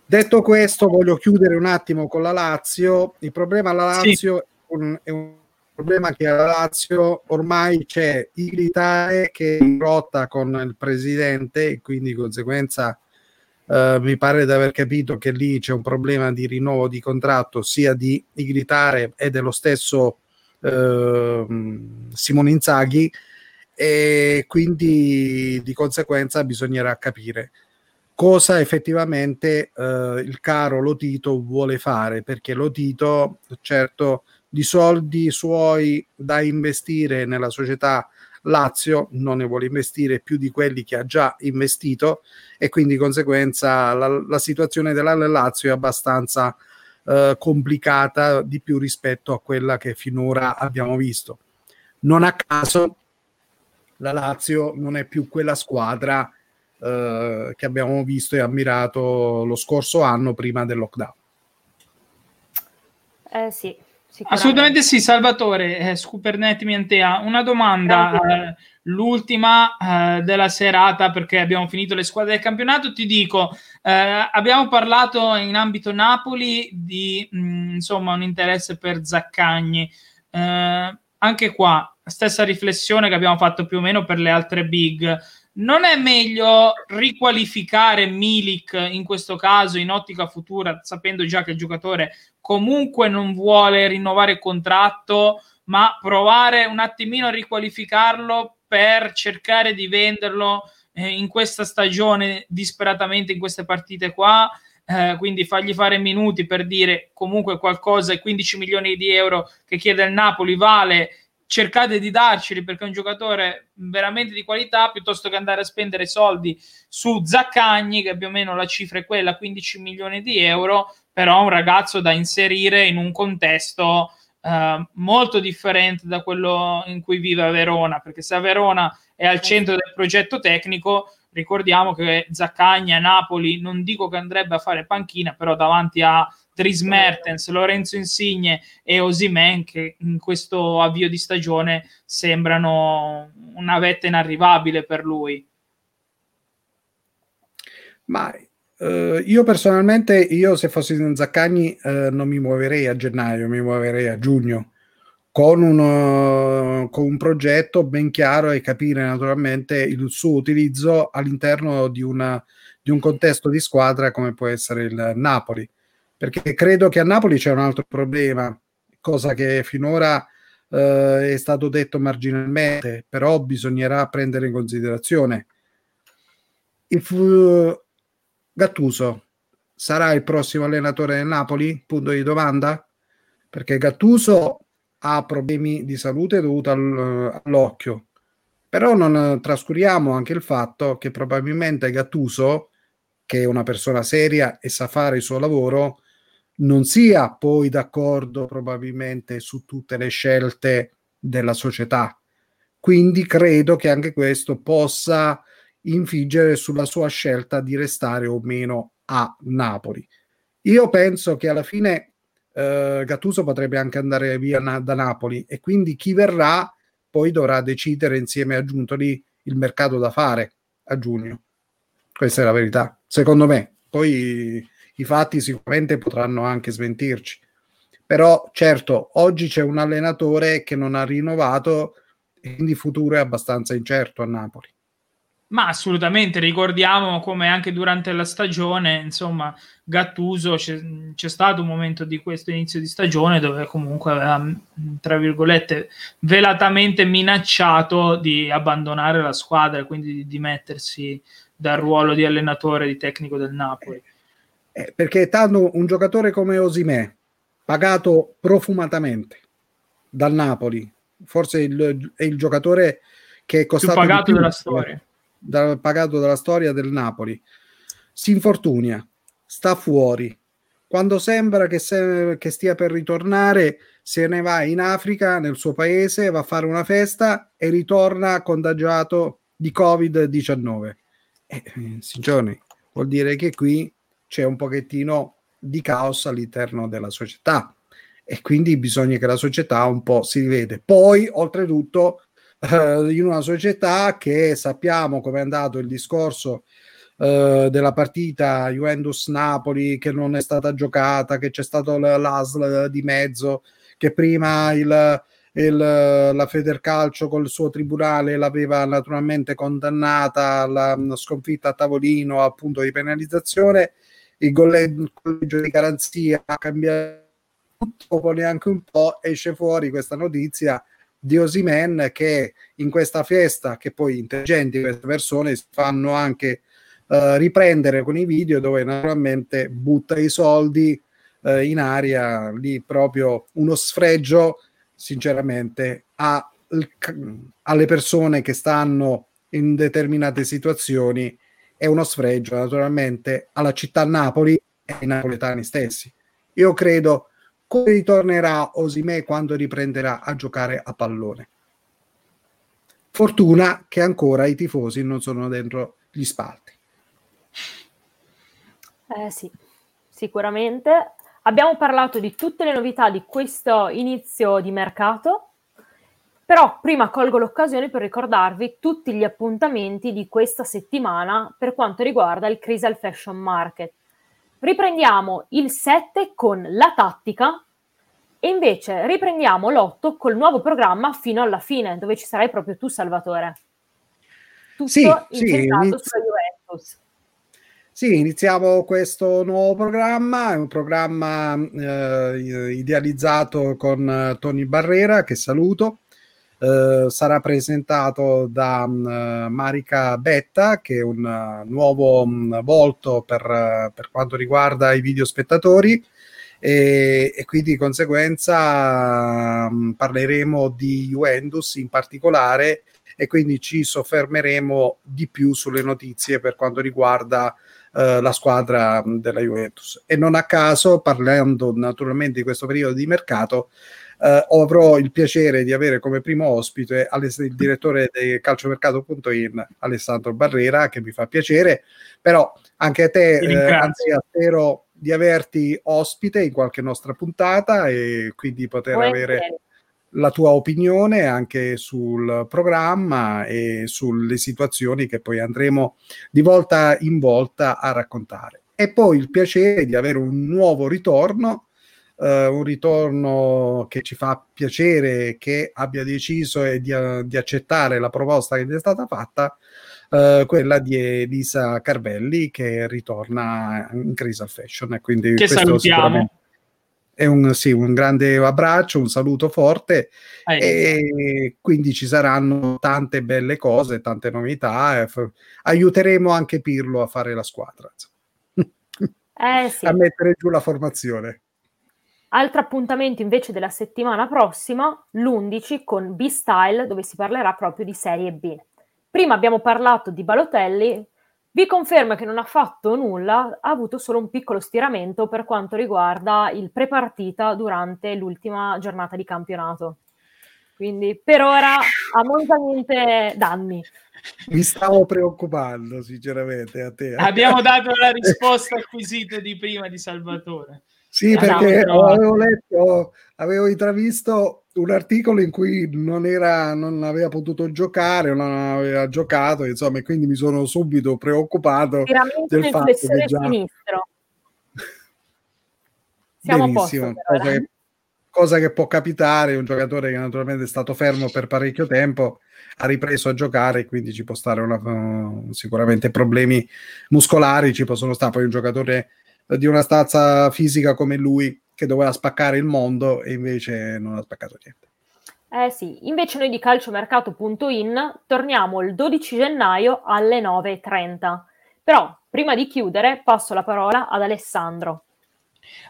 Detto questo, voglio chiudere un attimo con la Lazio. Il problema alla Lazio, sì, è un, è un Il problema è che alla Lazio ormai c'è Ilitare che è in rotta con il presidente, e quindi di conseguenza eh, mi pare di aver capito che lì c'è un problema di rinnovo di contratto sia di Ilitare e dello stesso eh, Simone Inzaghi, e quindi di conseguenza bisognerà capire cosa effettivamente eh, il caro Lotito vuole fare, perché Lotito, certo, di soldi suoi da investire nella società Lazio non ne vuole investire più di quelli che ha già investito, e quindi di conseguenza la, la situazione della Lazio è abbastanza eh, complicata, di più rispetto a quella che finora abbiamo visto. Non a caso la Lazio non è più quella squadra eh, che abbiamo visto e ammirato lo scorso anno prima del lockdown. Eh sì. Assolutamente sì, Salvatore, eh, scupernettimi Antea, una domanda, eh, l'ultima eh, della serata, perché abbiamo finito le squadre del campionato. Ti dico, eh, abbiamo parlato in ambito Napoli di mh, insomma un interesse per Zaccagni, eh, anche qua stessa riflessione che abbiamo fatto più o meno per le altre big. Non è meglio riqualificare Milik in questo caso in ottica futura, sapendo già che il giocatore comunque non vuole rinnovare il contratto, ma provare un attimino a riqualificarlo per cercare di venderlo eh, in questa stagione disperatamente, in queste partite qua, eh, quindi fargli fare minuti, per dire comunque qualcosa, i quindici milioni di euro che chiede il Napoli vale, cercate di darceli perché è un giocatore veramente di qualità, piuttosto che andare a spendere soldi su Zaccagni, che più o meno la cifra è quella, quindici milioni di euro, però un ragazzo da inserire in un contesto eh, molto differente da quello in cui vive a Verona, perché se a Verona è al centro del progetto tecnico, ricordiamo che Zaccagni a Napoli non dico che andrebbe a fare panchina, però davanti a Dries Mertens, Lorenzo Insigne e Osimhen, che in questo avvio di stagione sembrano una vetta inarrivabile per lui. Ma eh, io personalmente, io se fossi in Zaccagni eh, non mi muoverei a gennaio, mi muoverei a giugno, con un, con un progetto ben chiaro e capire naturalmente il suo utilizzo all'interno di, una, di un contesto di squadra come può essere il Napoli. Perché credo che a Napoli c'è un altro problema, cosa che finora eh, è stato detto marginalmente, però bisognerà prendere in considerazione. Il fu... Gattuso sarà il prossimo allenatore del Napoli? Punto di domanda. Perché Gattuso ha problemi di salute dovuti al, all'occhio, però non trascuriamo anche il fatto che probabilmente Gattuso, che è una persona seria e sa fare il suo lavoro, non sia poi d'accordo probabilmente su tutte le scelte della società, quindi credo che anche questo possa infliggere sulla sua scelta di restare o meno a Napoli. Io penso che alla fine eh, Gattuso potrebbe anche andare via na- da Napoli, e quindi chi verrà poi dovrà decidere insieme a Giuntoli il mercato da fare a giugno. Questa è la verità, secondo me. Poi i fatti sicuramente potranno anche smentirci, però certo oggi c'è un allenatore che non ha rinnovato, quindi il futuro è abbastanza incerto a Napoli. Ma assolutamente, ricordiamo come anche durante la stagione, insomma, Gattuso, c'è, c'è stato un momento di questo inizio di stagione dove comunque aveva, tra virgolette, velatamente minacciato di abbandonare la squadra, quindi di dimettersi dal ruolo di allenatore, di tecnico del Napoli. Eh, perché tanto un giocatore come Osimhen, pagato profumatamente dal Napoli, forse il, è il giocatore che è costato più pagato più, della storia. Dal, pagato dalla storia del Napoli, si infortuna, sta fuori, quando sembra che, se, che stia per ritornare se ne va in Africa, nel suo paese, va a fare una festa e ritorna contagiato di covid diciannove. Eh, signori, vuol dire che qui c'è un pochettino di caos all'interno della società, e quindi bisogna che la società un po' si rivede. Poi oltretutto in una società che sappiamo come è andato il discorso eh, della partita Juventus-Napoli, che non è stata giocata, che c'è stato l'A S L di mezzo, che prima il, il, la Federcalcio col suo tribunale l'aveva naturalmente condannata la sconfitta a tavolino a punto di penalizzazione, il collegio di garanzia ha cambiato tutto, neanche un po' esce fuori questa notizia di Osimhen che in questa fiesta, che poi intelligenti queste persone si fanno anche eh, riprendere con i video dove naturalmente butta i soldi eh, in aria, lì proprio uno sfregio sinceramente a, alle persone che stanno in determinate situazioni, è uno sfregio naturalmente alla città Napoli e ai napoletani stessi. Io credo come ritornerà Osimhen quando riprenderà a giocare a pallone. Fortuna che ancora i tifosi non sono dentro gli spalti. Eh sì, sicuramente. Abbiamo parlato di tutte le novità di questo inizio di mercato, però prima colgo l'occasione per ricordarvi tutti gli appuntamenti di questa settimana per quanto riguarda il Crystal Fashion Market. Riprendiamo il sette con la tattica e invece riprendiamo l'otto col nuovo programma fino alla fine, dove ci sarai proprio tu, Salvatore. Tutto sì, incentrato sì, sulla Juventus. Sì, iniziamo questo nuovo programma, è un programma eh, idealizzato con Tony Barrera, che saluto, eh, sarà presentato da um, Marica Betta, che è un uh, nuovo um, volto per, uh, per quanto riguarda i videospettatori, e, e quindi di conseguenza um, parleremo di Juventus in particolare e quindi ci soffermeremo di più sulle notizie per quanto riguarda la squadra della Juventus. E non a caso, parlando naturalmente di questo periodo di mercato, eh, avrò il piacere di avere come primo ospite il direttore del Calciomercato punto in, Alessandro Barrera, che mi fa piacere, però anche a te, eh, Andrea, spero di averti ospite in qualche nostra puntata e quindi poter Buon avere bene. la tua opinione anche sul programma e sulle situazioni che poi andremo di volta in volta a raccontare. E poi il piacere di avere un nuovo ritorno, eh, un ritorno che ci fa piacere che abbia deciso e di, di accettare la proposta che gli è stata fatta, eh, quella di Elisa Carvelli, che ritorna in Crystal Fashion. E quindi che questo salutiamo. È un, sì, un grande abbraccio, un saluto forte, eh, e quindi ci saranno tante belle cose, tante novità, eh, f- aiuteremo anche Pirlo a fare la squadra, eh, sì. a mettere giù la formazione. Altro appuntamento invece della settimana prossima, l'undici con B-Style, dove si parlerà proprio di Serie B. Prima abbiamo parlato di Balotelli. Vi conferma che non ha fatto nulla, ha avuto solo un piccolo stiramento per quanto riguarda il prepartita durante l'ultima giornata di campionato. Quindi per ora ha montamente danni. Mi stavo preoccupando sinceramente a te. Abbiamo dato la risposta al quesito di prima di Salvatore. Sì, ah, perché no, no. avevo letto, avevo intravisto un articolo in cui non era, non aveva potuto giocare, non aveva giocato, insomma, e quindi mi sono subito preoccupato del fatto che già... sinistro. Siamo Benissimo, a posto, cosa, che, cosa che può capitare, un giocatore che naturalmente è stato fermo per parecchio tempo, ha ripreso a giocare, quindi ci può stare una, sicuramente problemi muscolari, ci possono stare, poi un giocatore di una stazza fisica come lui, che doveva spaccare il mondo e invece non ha spaccato niente. Eh sì, invece noi di calciomercato punto in torniamo il dodici gennaio alle nove e trenta. Però prima di chiudere passo la parola ad Alessandro.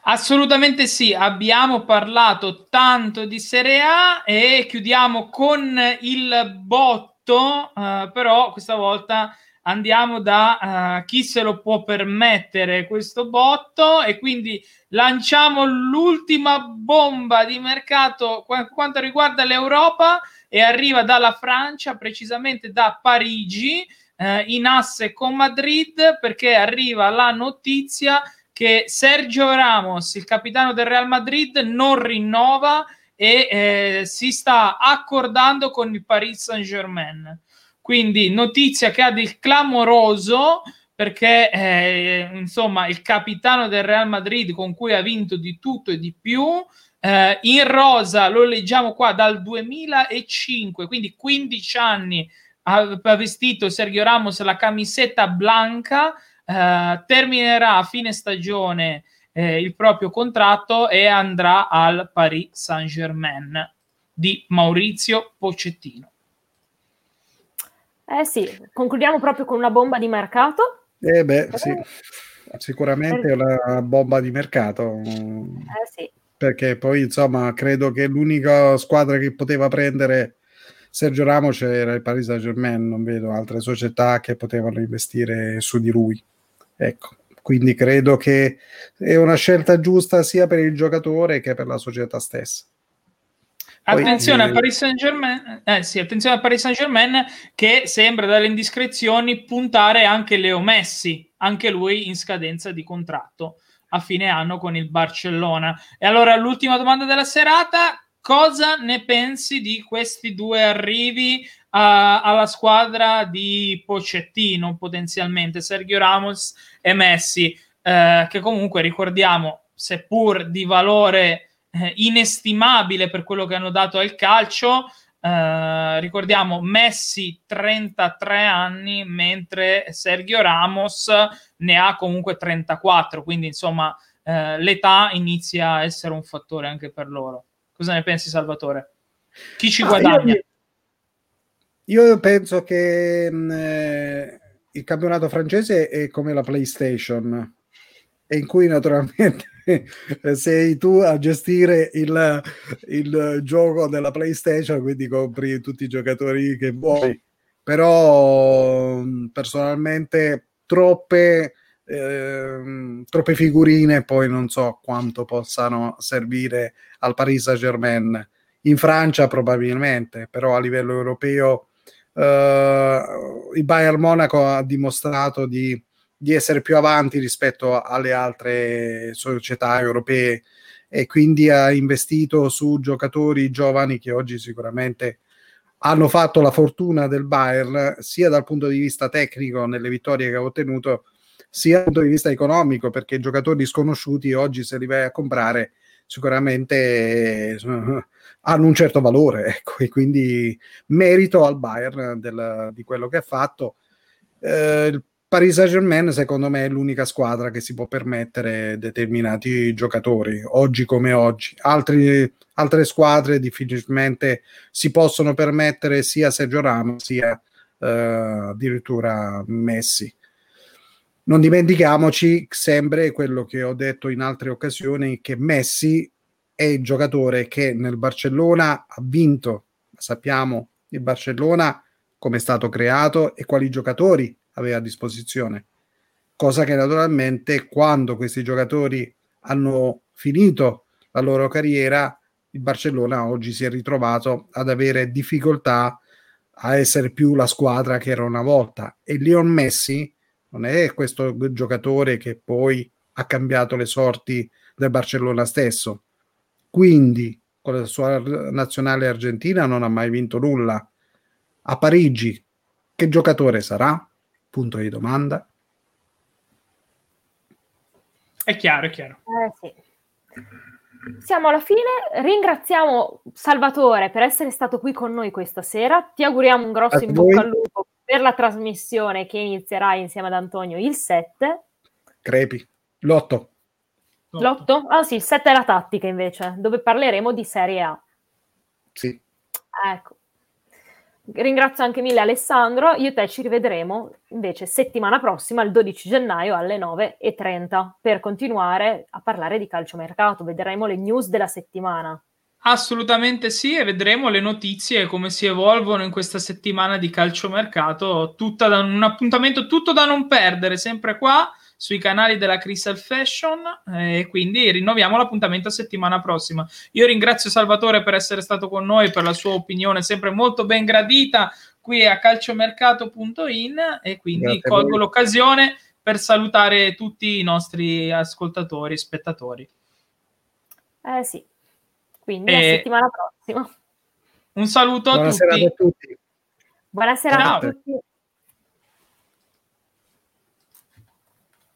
Assolutamente sì, abbiamo parlato tanto di Serie A e chiudiamo con il botto, eh, però questa volta andiamo da uh, chi se lo può permettere questo botto, e quindi lanciamo l'ultima bomba di mercato qu- quanto riguarda l'Europa, e arriva dalla Francia, precisamente da Parigi, eh, in asse con Madrid, perché arriva la notizia che Sergio Ramos, il capitano del Real Madrid, non rinnova e eh, si sta accordando con il Paris Saint-Germain. Quindi notizia che ha del clamoroso, perché eh, insomma il capitano del Real Madrid, con cui ha vinto di tutto e di più, eh, in rosa, lo leggiamo qua, dal duemilacinque, quindi quindici anni, ha, ha vestito Sergio Ramos la camisetta bianca, eh, terminerà a fine stagione eh, il proprio contratto e andrà al Paris Saint-Germain di Maurizio Pochettino. Eh sì, concludiamo proprio con una bomba di mercato. Eh beh, sì, sicuramente una bomba di mercato. Eh sì. Perché poi, insomma, credo che l'unica squadra che poteva prendere Sergio Ramos era il Paris Saint-Germain, non vedo altre società che potevano investire su di lui. Ecco, quindi credo che è una scelta giusta sia per il giocatore che per la società stessa. Attenzione a Paris Saint-Germain, eh sì, attenzione a Paris Saint-Germain, che sembra dalle indiscrezioni puntare anche Leo Messi, anche lui in scadenza di contratto. a fine anno con il Barcellona. E allora l'ultima domanda della serata: cosa ne pensi di questi due arrivi uh, alla squadra di Pochettino, potenzialmente Sergio Ramos e Messi, uh, che comunque ricordiamo, seppur di valore uh, inestimabile per quello che hanno dato al calcio, Uh, ricordiamo Messi trentatré anni, mentre Sergio Ramos ne ha comunque trentaquattro, quindi insomma uh, l'età inizia a essere un fattore anche per loro. Cosa ne pensi, Salvatore? Chi ci ah, guadagna? Io, io penso che mh, il campionato francese è come la PlayStation, e in cui naturalmente sei tu a gestire il, il gioco della PlayStation, quindi compri tutti i giocatori che vuoi. Però personalmente troppe eh, troppe figurine poi non so quanto possano servire al Paris Saint-Germain. In Francia probabilmente, però a livello europeo eh, il Bayern Monaco ha dimostrato di di essere più avanti rispetto alle altre società europee, e quindi ha investito su giocatori giovani che oggi sicuramente hanno fatto la fortuna del Bayern, sia dal punto di vista tecnico nelle vittorie che ha ottenuto, sia dal punto di vista economico, perché giocatori sconosciuti oggi, se li vai a comprare, sicuramente hanno un certo valore, ecco, e quindi merito al Bayern del, di quello che ha fatto. Eh, il Paris Saint-Germain secondo me è l'unica squadra che si può permettere determinati giocatori oggi come oggi. Altri, altre squadre difficilmente si possono permettere sia Sergio Ramos sia eh, addirittura Messi. Non dimentichiamoci sempre quello che ho detto in altre occasioni, che Messi è il giocatore che nel Barcellona ha vinto. Sappiamo il Barcellona come è stato creato e quali giocatori aveva a disposizione, cosa che naturalmente quando questi giocatori hanno finito la loro carriera, il Barcellona oggi si è ritrovato ad avere difficoltà a essere più la squadra che era una volta. E Lionel Messi non è questo giocatore che poi ha cambiato le sorti del Barcellona stesso, quindi con la sua nazionale argentina non ha mai vinto nulla. A Parigi che giocatore sarà? Punto di domanda. È chiaro, è chiaro. Eh, sì. Siamo alla fine. Ringraziamo Salvatore per essere stato qui con noi questa sera. Ti auguriamo un grosso a in voi. Bocca al lupo per la trasmissione che inizierà insieme ad Antonio il sette. Crepi. L'otto. L'otto? Ah sì, il sette è la tattica invece, dove parleremo di Serie A. Sì. Ecco. Ringrazio anche mille Alessandro, io e te ci rivedremo invece settimana prossima, il dodici gennaio alle nove e trenta, per continuare a parlare di calciomercato. Vedremo le news della settimana. Assolutamente sì, e vedremo le notizie come si evolvono in questa settimana di calciomercato, tutta da un appuntamento tutto da non perdere, sempre qua sui canali della Crystal Fashion, e quindi rinnoviamo l'appuntamento a settimana prossima. Io ringrazio Salvatore per essere stato con noi, per la sua opinione sempre molto ben gradita qui a calciomercato punto in, e quindi colgo l'occasione per salutare tutti i nostri ascoltatori e spettatori. Eh sì, quindi e... a settimana prossima. Un saluto a tutti. a tutti. Buonasera Ciao. a tutti.